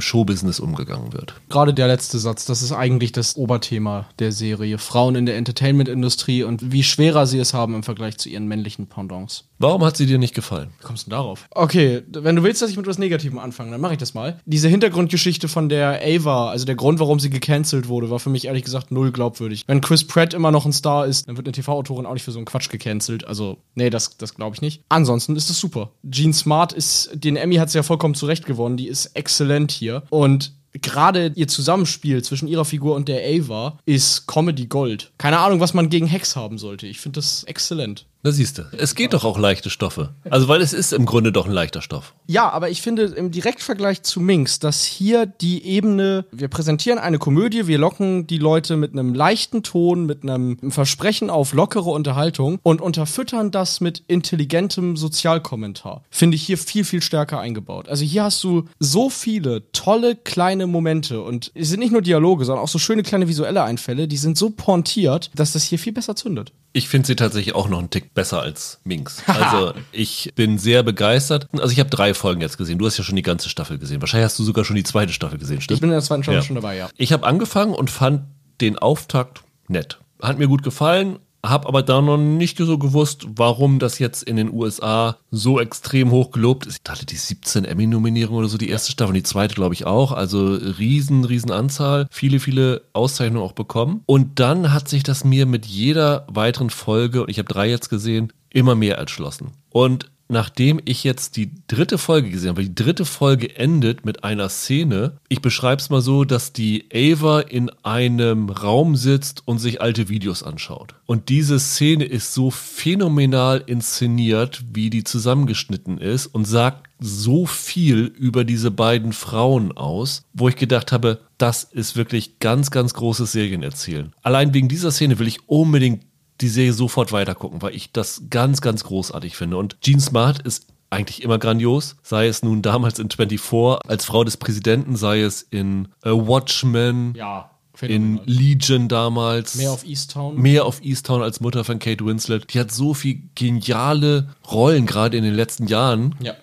Showbusiness umgegangen wird. Gerade der letzte Satz, das ist eigentlich das Oberthema der Serie. Frauen in der Entertainment-Industrie und wie schwerer sie es haben im Vergleich zu ihren männlichen Pendants. Warum hat sie dir nicht gefallen? Wie kommst du denn darauf? Okay, wenn du willst, dass ich mit was Negativen anfange, dann mache ich das mal. Diese Hintergrundgeschichte von der Ava, also der Grund, warum sie gecancelt wurde, war für mich ehrlich gesagt null glaubwürdig. Wenn Chris Pratt immer noch ein Star ist, dann wird eine T V-Autorin auch nicht für so einen Quatsch gecancelt. Also, nee, das, das glaube ich nicht. Ansonsten ist es super. Jean Smart ist, den Emmy hat sie ja vollkommen zurecht gewonnen, die ist exzellent hier. Und gerade ihr Zusammenspiel zwischen ihrer Figur und der Ava ist Comedy Gold. Keine Ahnung, was man gegen Hex haben sollte. Ich finde das exzellent. Da siehst du. Es geht doch auch leichte Stoffe. Also, weil es ist im Grunde doch ein leichter Stoff. Ja, aber ich finde im Direktvergleich zu Minx, dass hier die Ebene, wir präsentieren eine Komödie, wir locken die Leute mit einem leichten Ton, mit einem Versprechen auf lockere Unterhaltung und unterfüttern das mit intelligentem Sozialkommentar. Finde ich hier viel, viel stärker eingebaut. Also hier hast du so viele tolle, kleine Momente und es sind nicht nur Dialoge, sondern auch so schöne kleine visuelle Einfälle, die sind so pointiert, dass das hier viel besser zündet. Ich finde sie tatsächlich auch noch einen Tick besser als Minx. Also ich bin sehr begeistert. Also ich habe drei Folgen jetzt gesehen. Du hast ja schon die ganze Staffel gesehen. Wahrscheinlich hast du sogar schon die zweite Staffel gesehen, stimmt? Ich bin in der zweiten Staffel ja. schon dabei, ja. Ich habe angefangen und fand den Auftakt nett. Hat mir gut gefallen. Habe aber da noch nicht so gewusst, warum das jetzt in den U S A so extrem hoch gelobt ist. Ich dachte, die siebzehn Emmy-Nominierungen oder so, die erste Staffel, die zweite glaube ich auch. Also riesen, riesen Anzahl. Viele, viele Auszeichnungen auch bekommen. Und dann hat sich das mir mit jeder weiteren Folge, und ich habe drei jetzt gesehen, immer mehr erschlossen. Und nachdem ich jetzt die dritte Folge gesehen habe, die dritte Folge endet mit einer Szene, ich beschreibe es mal so, dass die Ava in einem Raum sitzt und sich alte Videos anschaut. Und diese Szene ist so phänomenal inszeniert, wie die zusammengeschnitten ist und sagt so viel über diese beiden Frauen aus, wo ich gedacht habe, das ist wirklich ganz, ganz großes Serienerzählen. Allein wegen dieser Szene will ich unbedingt die Serie sofort weitergucken, weil ich das ganz, ganz großartig finde. Und Jean Smart ist eigentlich immer grandios, sei es nun damals in vierundzwanzig als Frau des Präsidenten, sei es in A Watchmen, ja, in Legion damals. Mehr auf Easttown. Mehr auf Easttown als Mutter von Kate Winslet. Die hat so viel geniale Rollen gerade in den letzten Jahren ja.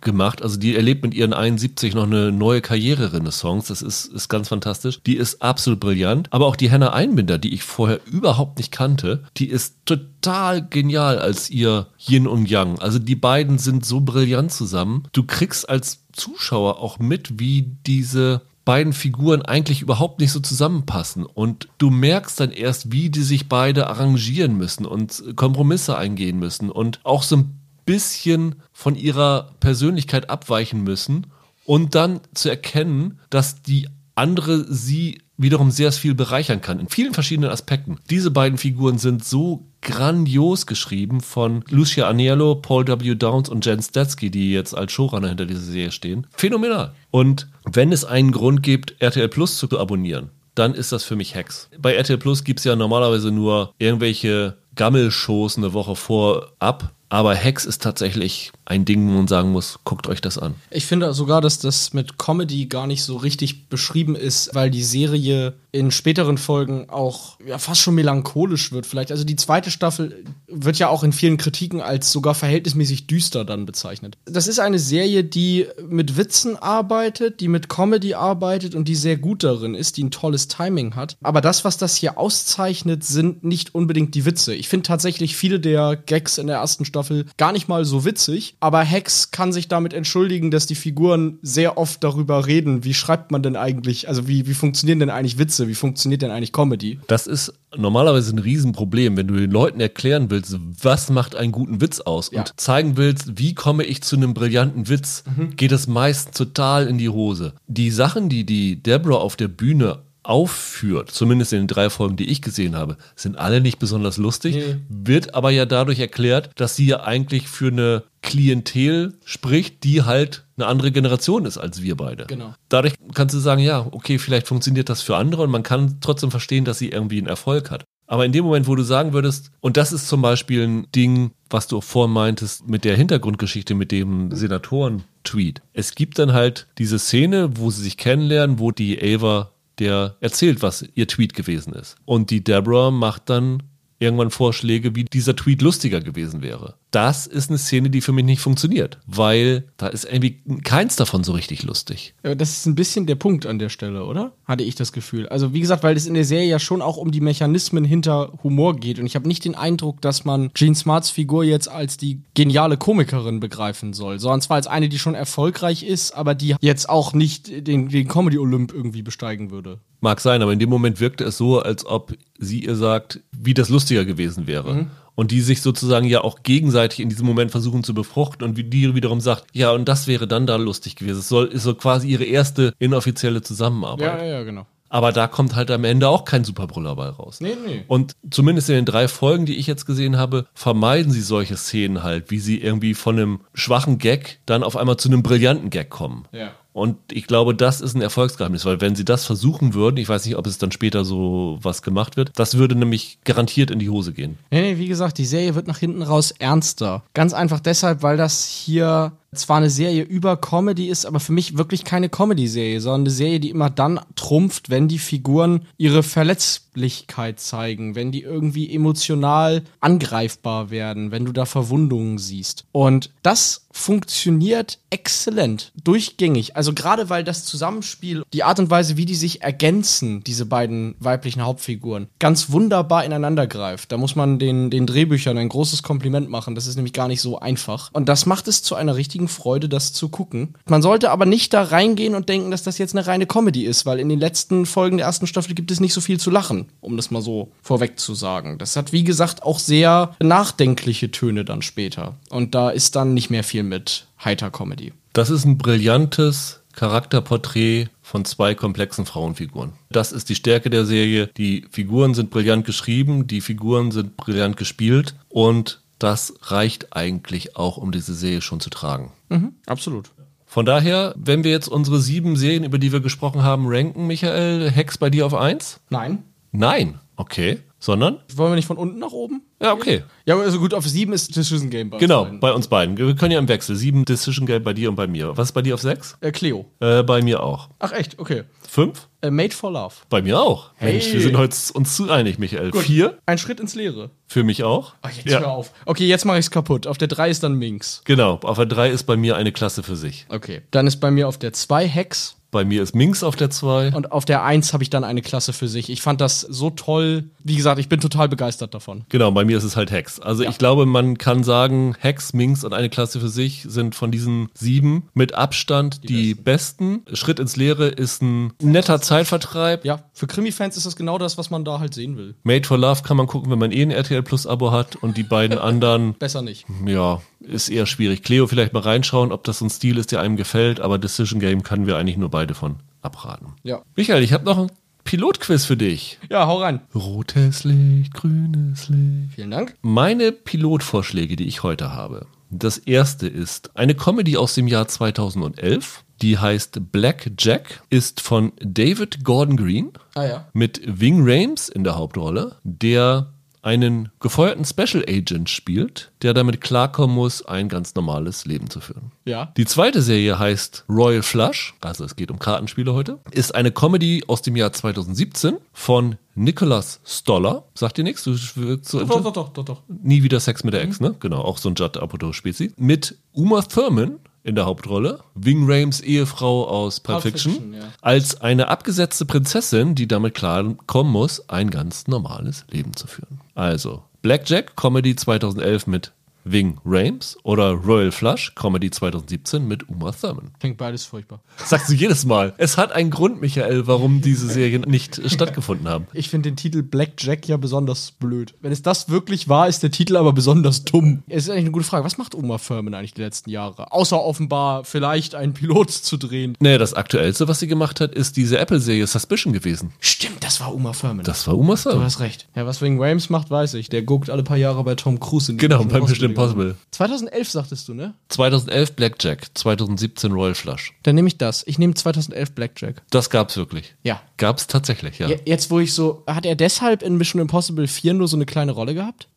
gemacht. Also die erlebt mit ihren einundsiebzig noch eine neue Karriere-Renaissance. Das ist, ist ganz fantastisch. Die ist absolut brillant. Aber auch die Hannah Einbinder, die ich vorher überhaupt nicht kannte, die ist total genial als ihr Yin und Yang. Also die beiden sind so brillant zusammen. Du kriegst als Zuschauer auch mit, wie diese beiden Figuren eigentlich überhaupt nicht so zusammenpassen. Und du merkst dann erst, wie die sich beide arrangieren müssen und Kompromisse eingehen müssen. Und auch so ein bisschen von ihrer Persönlichkeit abweichen müssen und dann zu erkennen, dass die andere sie wiederum sehr viel bereichern kann, in vielen verschiedenen Aspekten. Diese beiden Figuren sind so grandios geschrieben von Lucia Aniello, Paul W. Downs und Jen Statsky, die jetzt als Showrunner hinter dieser Serie stehen. Phänomenal. Und wenn es einen Grund gibt, R T L Plus zu abonnieren, dann ist das für mich Hex. Bei R T L Plus gibt es ja normalerweise nur irgendwelche Gammelshows eine Woche vorab. Aber Hex ist tatsächlich ein Ding, wo man sagen muss, guckt euch das an. Ich finde sogar, dass das mit Comedy gar nicht so richtig beschrieben ist, weil die Serie in späteren Folgen auch ja, fast schon melancholisch wird vielleicht. Also die zweite Staffel wird ja auch in vielen Kritiken als sogar verhältnismäßig düster dann bezeichnet. Das ist eine Serie, die mit Witzen arbeitet, die mit Comedy arbeitet und die sehr gut darin ist, die ein tolles Timing hat. Aber das, was das hier auszeichnet, sind nicht unbedingt die Witze. Ich finde tatsächlich viele der Gags in der ersten Staffel gar nicht mal so witzig, aber Hex kann sich damit entschuldigen, dass die Figuren sehr oft darüber reden, wie schreibt man denn eigentlich, also wie, wie funktionieren denn eigentlich Witze, wie funktioniert denn eigentlich Comedy? Das ist normalerweise ein Riesenproblem, wenn du den Leuten erklären willst, was macht einen guten Witz aus ja. und zeigen willst, wie komme ich zu einem brillanten Witz, mhm. geht das meist total in die Hose. Die Sachen, die die Deborah auf der Bühne aufführt, zumindest in den drei Folgen, die ich gesehen habe, sind alle nicht besonders lustig, nee. Wird aber ja dadurch erklärt, dass sie ja eigentlich für eine Klientel spricht, die halt eine andere Generation ist als wir beide. Genau. Dadurch kannst du sagen, ja, okay, vielleicht funktioniert das für andere und man kann trotzdem verstehen, dass sie irgendwie einen Erfolg hat. Aber in dem Moment, wo du sagen würdest, und das ist zum Beispiel ein Ding, was du vorhin meintest, mit der Hintergrundgeschichte, mit dem Senatoren-Tweet. Es gibt dann halt diese Szene, wo sie sich kennenlernen, wo die Ava der erzählt, was ihr Tweet gewesen ist. Und die Deborah macht dann irgendwann Vorschläge, wie dieser Tweet lustiger gewesen wäre. Das ist eine Szene, die für mich nicht funktioniert, weil da ist irgendwie keins davon so richtig lustig. Aber das ist ein bisschen der Punkt an der Stelle, oder? Hatte ich das Gefühl. Also wie gesagt, weil es in der Serie ja schon auch um die Mechanismen hinter Humor geht und ich habe nicht den Eindruck, dass man Jean Smarts Figur jetzt als die geniale Komikerin begreifen soll, sondern zwar als eine, die schon erfolgreich ist, aber die jetzt auch nicht den, den Comedy-Olymp irgendwie besteigen würde. Mag sein, aber in dem Moment wirkte es so, als ob sie ihr sagt, wie das lustiger gewesen wäre. Mhm. Und die sich sozusagen ja auch gegenseitig in diesem Moment versuchen zu befruchten und die wiederum sagt, ja, und das wäre dann da lustig gewesen. Es soll, ist so quasi ihre erste inoffizielle Zusammenarbeit. Ja, ja, genau. Aber da kommt halt am Ende auch kein Superbrüller bei raus. Nee, nee. Und zumindest in den drei Folgen, die ich jetzt gesehen habe, vermeiden sie solche Szenen halt, wie sie irgendwie von einem schwachen Gag dann auf einmal zu einem brillanten Gag kommen. Ja. Und ich glaube, das ist ein Erfolgsgeheimnis, weil wenn sie das versuchen würden, ich weiß nicht, ob es dann später so was gemacht wird, das würde nämlich garantiert in die Hose gehen. Nee, nee, wie gesagt, die Serie wird nach hinten raus ernster. Ganz einfach deshalb, weil das hier zwar eine Serie über Comedy ist, aber für mich wirklich keine Comedy-Serie, sondern eine Serie, die immer dann trumpft, wenn die Figuren ihre Verletzlichkeit zeigen, wenn die irgendwie emotional angreifbar werden, wenn du da Verwundungen siehst. Und das funktioniert exzellent, durchgängig. Also Also gerade weil das Zusammenspiel, die Art und Weise, wie die sich ergänzen, diese beiden weiblichen Hauptfiguren, ganz wunderbar ineinander greift. Da muss man den, den Drehbüchern ein großes Kompliment machen. Das ist nämlich gar nicht so einfach. Und das macht es zu einer richtigen Freude, das zu gucken. Man sollte aber nicht da reingehen und denken, dass das jetzt eine reine Comedy ist, weil in den letzten Folgen der ersten Staffel gibt es nicht so viel zu lachen, um das mal so vorweg zu sagen. Das hat, wie gesagt, auch sehr nachdenkliche Töne dann später. Und da ist dann nicht mehr viel mit heiter Comedy. Das ist ein brillantes Charakterporträt von zwei komplexen Frauenfiguren. Das ist die Stärke der Serie. Die Figuren sind brillant geschrieben, die Figuren sind brillant gespielt und das reicht eigentlich auch, um diese Serie schon zu tragen. Mhm, absolut. Von daher, wenn wir jetzt unsere sieben Serien, über die wir gesprochen haben, ranken, Michael, Hex bei dir auf eins? Nein. Nein? Okay. Sondern? Wollen wir nicht von unten nach oben? Ja, okay. Ja, also gut, auf sieben ist Decision Game bei genau, uns beiden. Genau, bei uns beiden. Wir können ja im Wechsel. sieben Decision Game bei dir und bei mir. Was ist bei dir auf sechs? Äh, Cleo. Äh, bei mir auch. Ach echt, okay. fünf? Äh, Made for Love. Bei mir auch. Hey. Mensch, wir sind heute uns zu einig, Michael. Gut. vier? Ein Schritt ins Leere. Für mich auch. Ach, jetzt ja. Hör auf. Okay, jetzt mache ich es kaputt. Auf der drei ist dann Minx. Genau, auf der drei ist bei mir eine Klasse für sich. Okay, dann ist bei mir auf der zwei Hex. Bei mir ist Minx auf der zwei. Und auf der eins habe ich dann eine Klasse für sich. Ich fand das so toll. Wie gesagt, ich bin total begeistert davon. Genau, bei mir ist es halt Hex. Also ja. Ich glaube, man kann sagen, Hex, Minx und eine Klasse für sich sind von diesen sieben mit Abstand die, die besten. besten. Schritt ins Leere ist ein netter Zeitvertreib. Ja, für Krimi-Fans ist das genau das, was man da halt sehen will. Made for Love kann man gucken, wenn man eh ein R T L Plus Abo hat. Und die beiden anderen... Besser nicht. Ja, ist eher schwierig. Cleo, vielleicht mal reinschauen, ob das so ein Stil ist, der einem gefällt. Aber Decision Game können wir eigentlich nur bei davon abraten. Ja. Michael, ich habe noch ein Pilotquiz für dich. Ja, hau rein. Rotes Licht, grünes Licht. Vielen Dank. Meine Pilotvorschläge, die ich heute habe. Das erste ist eine Comedy aus dem Jahr zweitausendelf. Die heißt Black Jack, ist von David Gordon Green. Ah ja. Mit Ving Rhames in der Hauptrolle, der einen gefeuerten Special Agent spielt, der damit klarkommen muss, ein ganz normales Leben zu führen. Ja. Die zweite Serie heißt Royal Flush, also es geht um Kartenspiele heute, ist eine Comedy aus dem Jahr zweitausendsiebzehn von Nicholas Stoller. Sagt dir nichts? Du wirkst so doch, doch, doch, doch, doch. Nie wieder Sex mit der Ex, mhm. ne? Genau, auch so ein Judd Apatow-Spezi. Mit Uma Thurman in der Hauptrolle, Ving Rhames Ehefrau aus Pulp Fiction, Fiction ja. als eine abgesetzte Prinzessin, die damit klarkommen muss, ein ganz normales Leben zu führen. Also, Blackjack, Comedy zweitausendelf mit Ving Rhames oder Royal Flush, Comedy zweitausendsiebzehn mit Uma Thurman. Klingt beides furchtbar. Das sagst du jedes Mal. Es hat einen Grund, Michael, warum diese Serien nicht stattgefunden haben. Ich finde den Titel Blackjack ja besonders blöd. Wenn es das wirklich war, ist der Titel aber besonders dumm. Es ist eigentlich eine gute Frage. Was macht Uma Thurman eigentlich die letzten Jahre? Außer offenbar vielleicht einen Pilot zu drehen. Naja, das Aktuellste, was sie gemacht hat, ist diese Apple-Serie Suspicion gewesen. Stimmt, das war Uma Thurman. Das war Uma Thurman. Du hast recht. Ja, was Ving Rhames macht, weiß ich. Der guckt alle paar Jahre bei Tom Cruise in die Genau, beim bestimmten Possible. zweitausendelf sagtest du, ne? zweitausendelf Blackjack, zweitausendsiebzehn Royal Flush. Dann nehme ich das. Ich nehme zweitausendelf Blackjack. Das gab's wirklich? Ja. Gab's tatsächlich, ja. Jetzt, wo ich so... Hat er deshalb in Mission Impossible vier nur so eine kleine Rolle gehabt?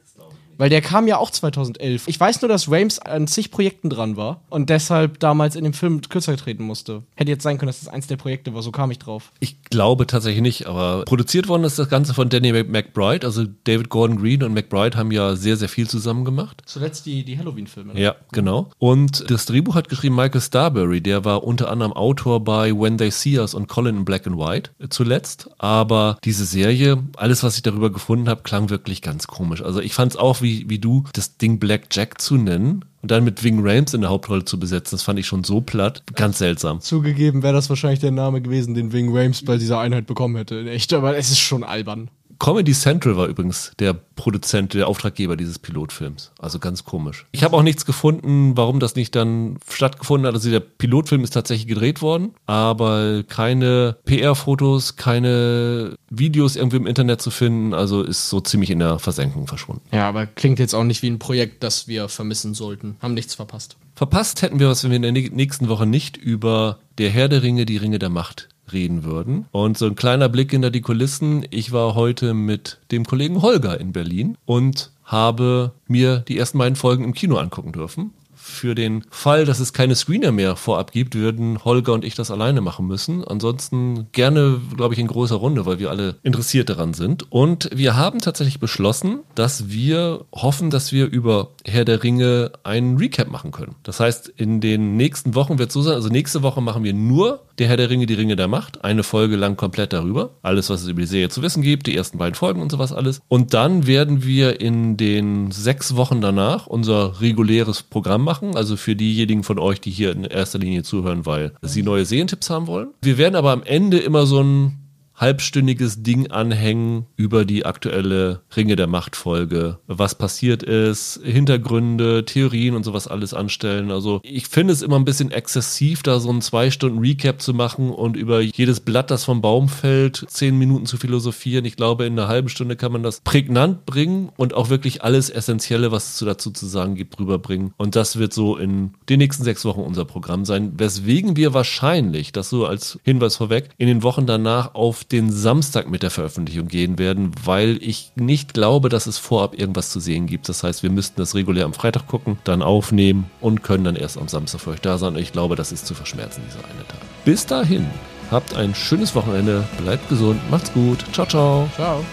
Weil der kam ja auch zweitausendelf. Ich weiß nur, dass Rhames an zig Projekten dran war und deshalb damals in dem Film kürzer treten musste. Hätte jetzt sein können, dass das eins der Projekte war, so kam ich drauf. Ich glaube tatsächlich nicht, aber produziert worden ist das Ganze von Danny McBride, also David Gordon Green und McBride haben ja sehr, sehr viel zusammen gemacht. Zuletzt die, die Halloween-Filme. Ne? Ja, genau. Und das Drehbuch hat geschrieben Michael Starbury, der war unter anderem Autor bei When They See Us und Colin in Black and White zuletzt, aber diese Serie, alles, was ich darüber gefunden habe, klang wirklich ganz komisch. Also ich fand es auch wie Wie, wie du, das Ding Blackjack zu nennen und dann mit Ving Rhames in der Hauptrolle zu besetzen, das fand ich schon so platt, ganz seltsam. Zugegeben wäre das wahrscheinlich der Name gewesen, den Ving Rhames bei dieser Einheit bekommen hätte, in echt, aber es ist schon albern. Comedy Central war übrigens der Produzent, der Auftraggeber dieses Pilotfilms. Also ganz komisch. Ich habe auch nichts gefunden, warum das nicht dann stattgefunden hat. Also der Pilotfilm ist tatsächlich gedreht worden, aber keine P R-Fotos, keine Videos irgendwie im Internet zu finden. Also ist so ziemlich in der Versenkung verschwunden. Ja, aber klingt jetzt auch nicht wie ein Projekt, das wir vermissen sollten. Haben nichts verpasst. Verpasst hätten wir was, wenn wir in der nächsten Woche nicht über Der Herr der Ringe, die Ringe der Macht reden würden. Und so ein kleiner Blick hinter die Kulissen. Ich war heute mit dem Kollegen Holger in Berlin und habe mir die ersten beiden Folgen im Kino angucken dürfen. für den Fall, dass es keine Screener mehr vorab gibt, würden Holger und ich das alleine machen müssen. Ansonsten gerne, glaube ich, in großer Runde, weil wir alle interessiert daran sind. Und wir haben tatsächlich beschlossen, dass wir hoffen, dass wir über Herr der Ringe einen Recap machen können. Das heißt, in den nächsten Wochen wird es so sein, also nächste Woche machen wir nur Der Herr der Ringe, die Ringe der Macht. Eine Folge lang komplett darüber. Alles, was es über die Serie zu wissen gibt, die ersten beiden Folgen und sowas alles. Und dann werden wir in den sechs Wochen danach unser reguläres Programm machen. Also für diejenigen von euch, die hier in erster Linie zuhören, weil sie neue Serientipps haben wollen. Wir werden aber am Ende immer so ein halbstündiges Ding anhängen über die aktuelle Ringe der Macht-Folge. Was passiert ist, Hintergründe, Theorien und sowas alles anstellen. Also ich finde es immer ein bisschen exzessiv, da so einen zwei Stunden Recap zu machen und über jedes Blatt, das vom Baum fällt, zehn Minuten zu philosophieren. Ich glaube, in einer halben Stunde kann man das prägnant bringen und auch wirklich alles Essentielle, was es dazu zu sagen gibt, rüberbringen. Und das wird so in den nächsten sechs Wochen unser Programm sein, weswegen wir wahrscheinlich, das so als Hinweis vorweg, in den Wochen danach auf den Samstag mit der Veröffentlichung gehen werden, weil ich nicht glaube, dass es vorab irgendwas zu sehen gibt. Das heißt, wir müssten das regulär am Freitag gucken, dann aufnehmen und können dann erst am Samstag für euch da sein. Und ich glaube, das ist zu verschmerzen, dieser eine Tag. Bis dahin, habt ein schönes Wochenende, bleibt gesund, macht's gut. Ciao, ciao. Ciao.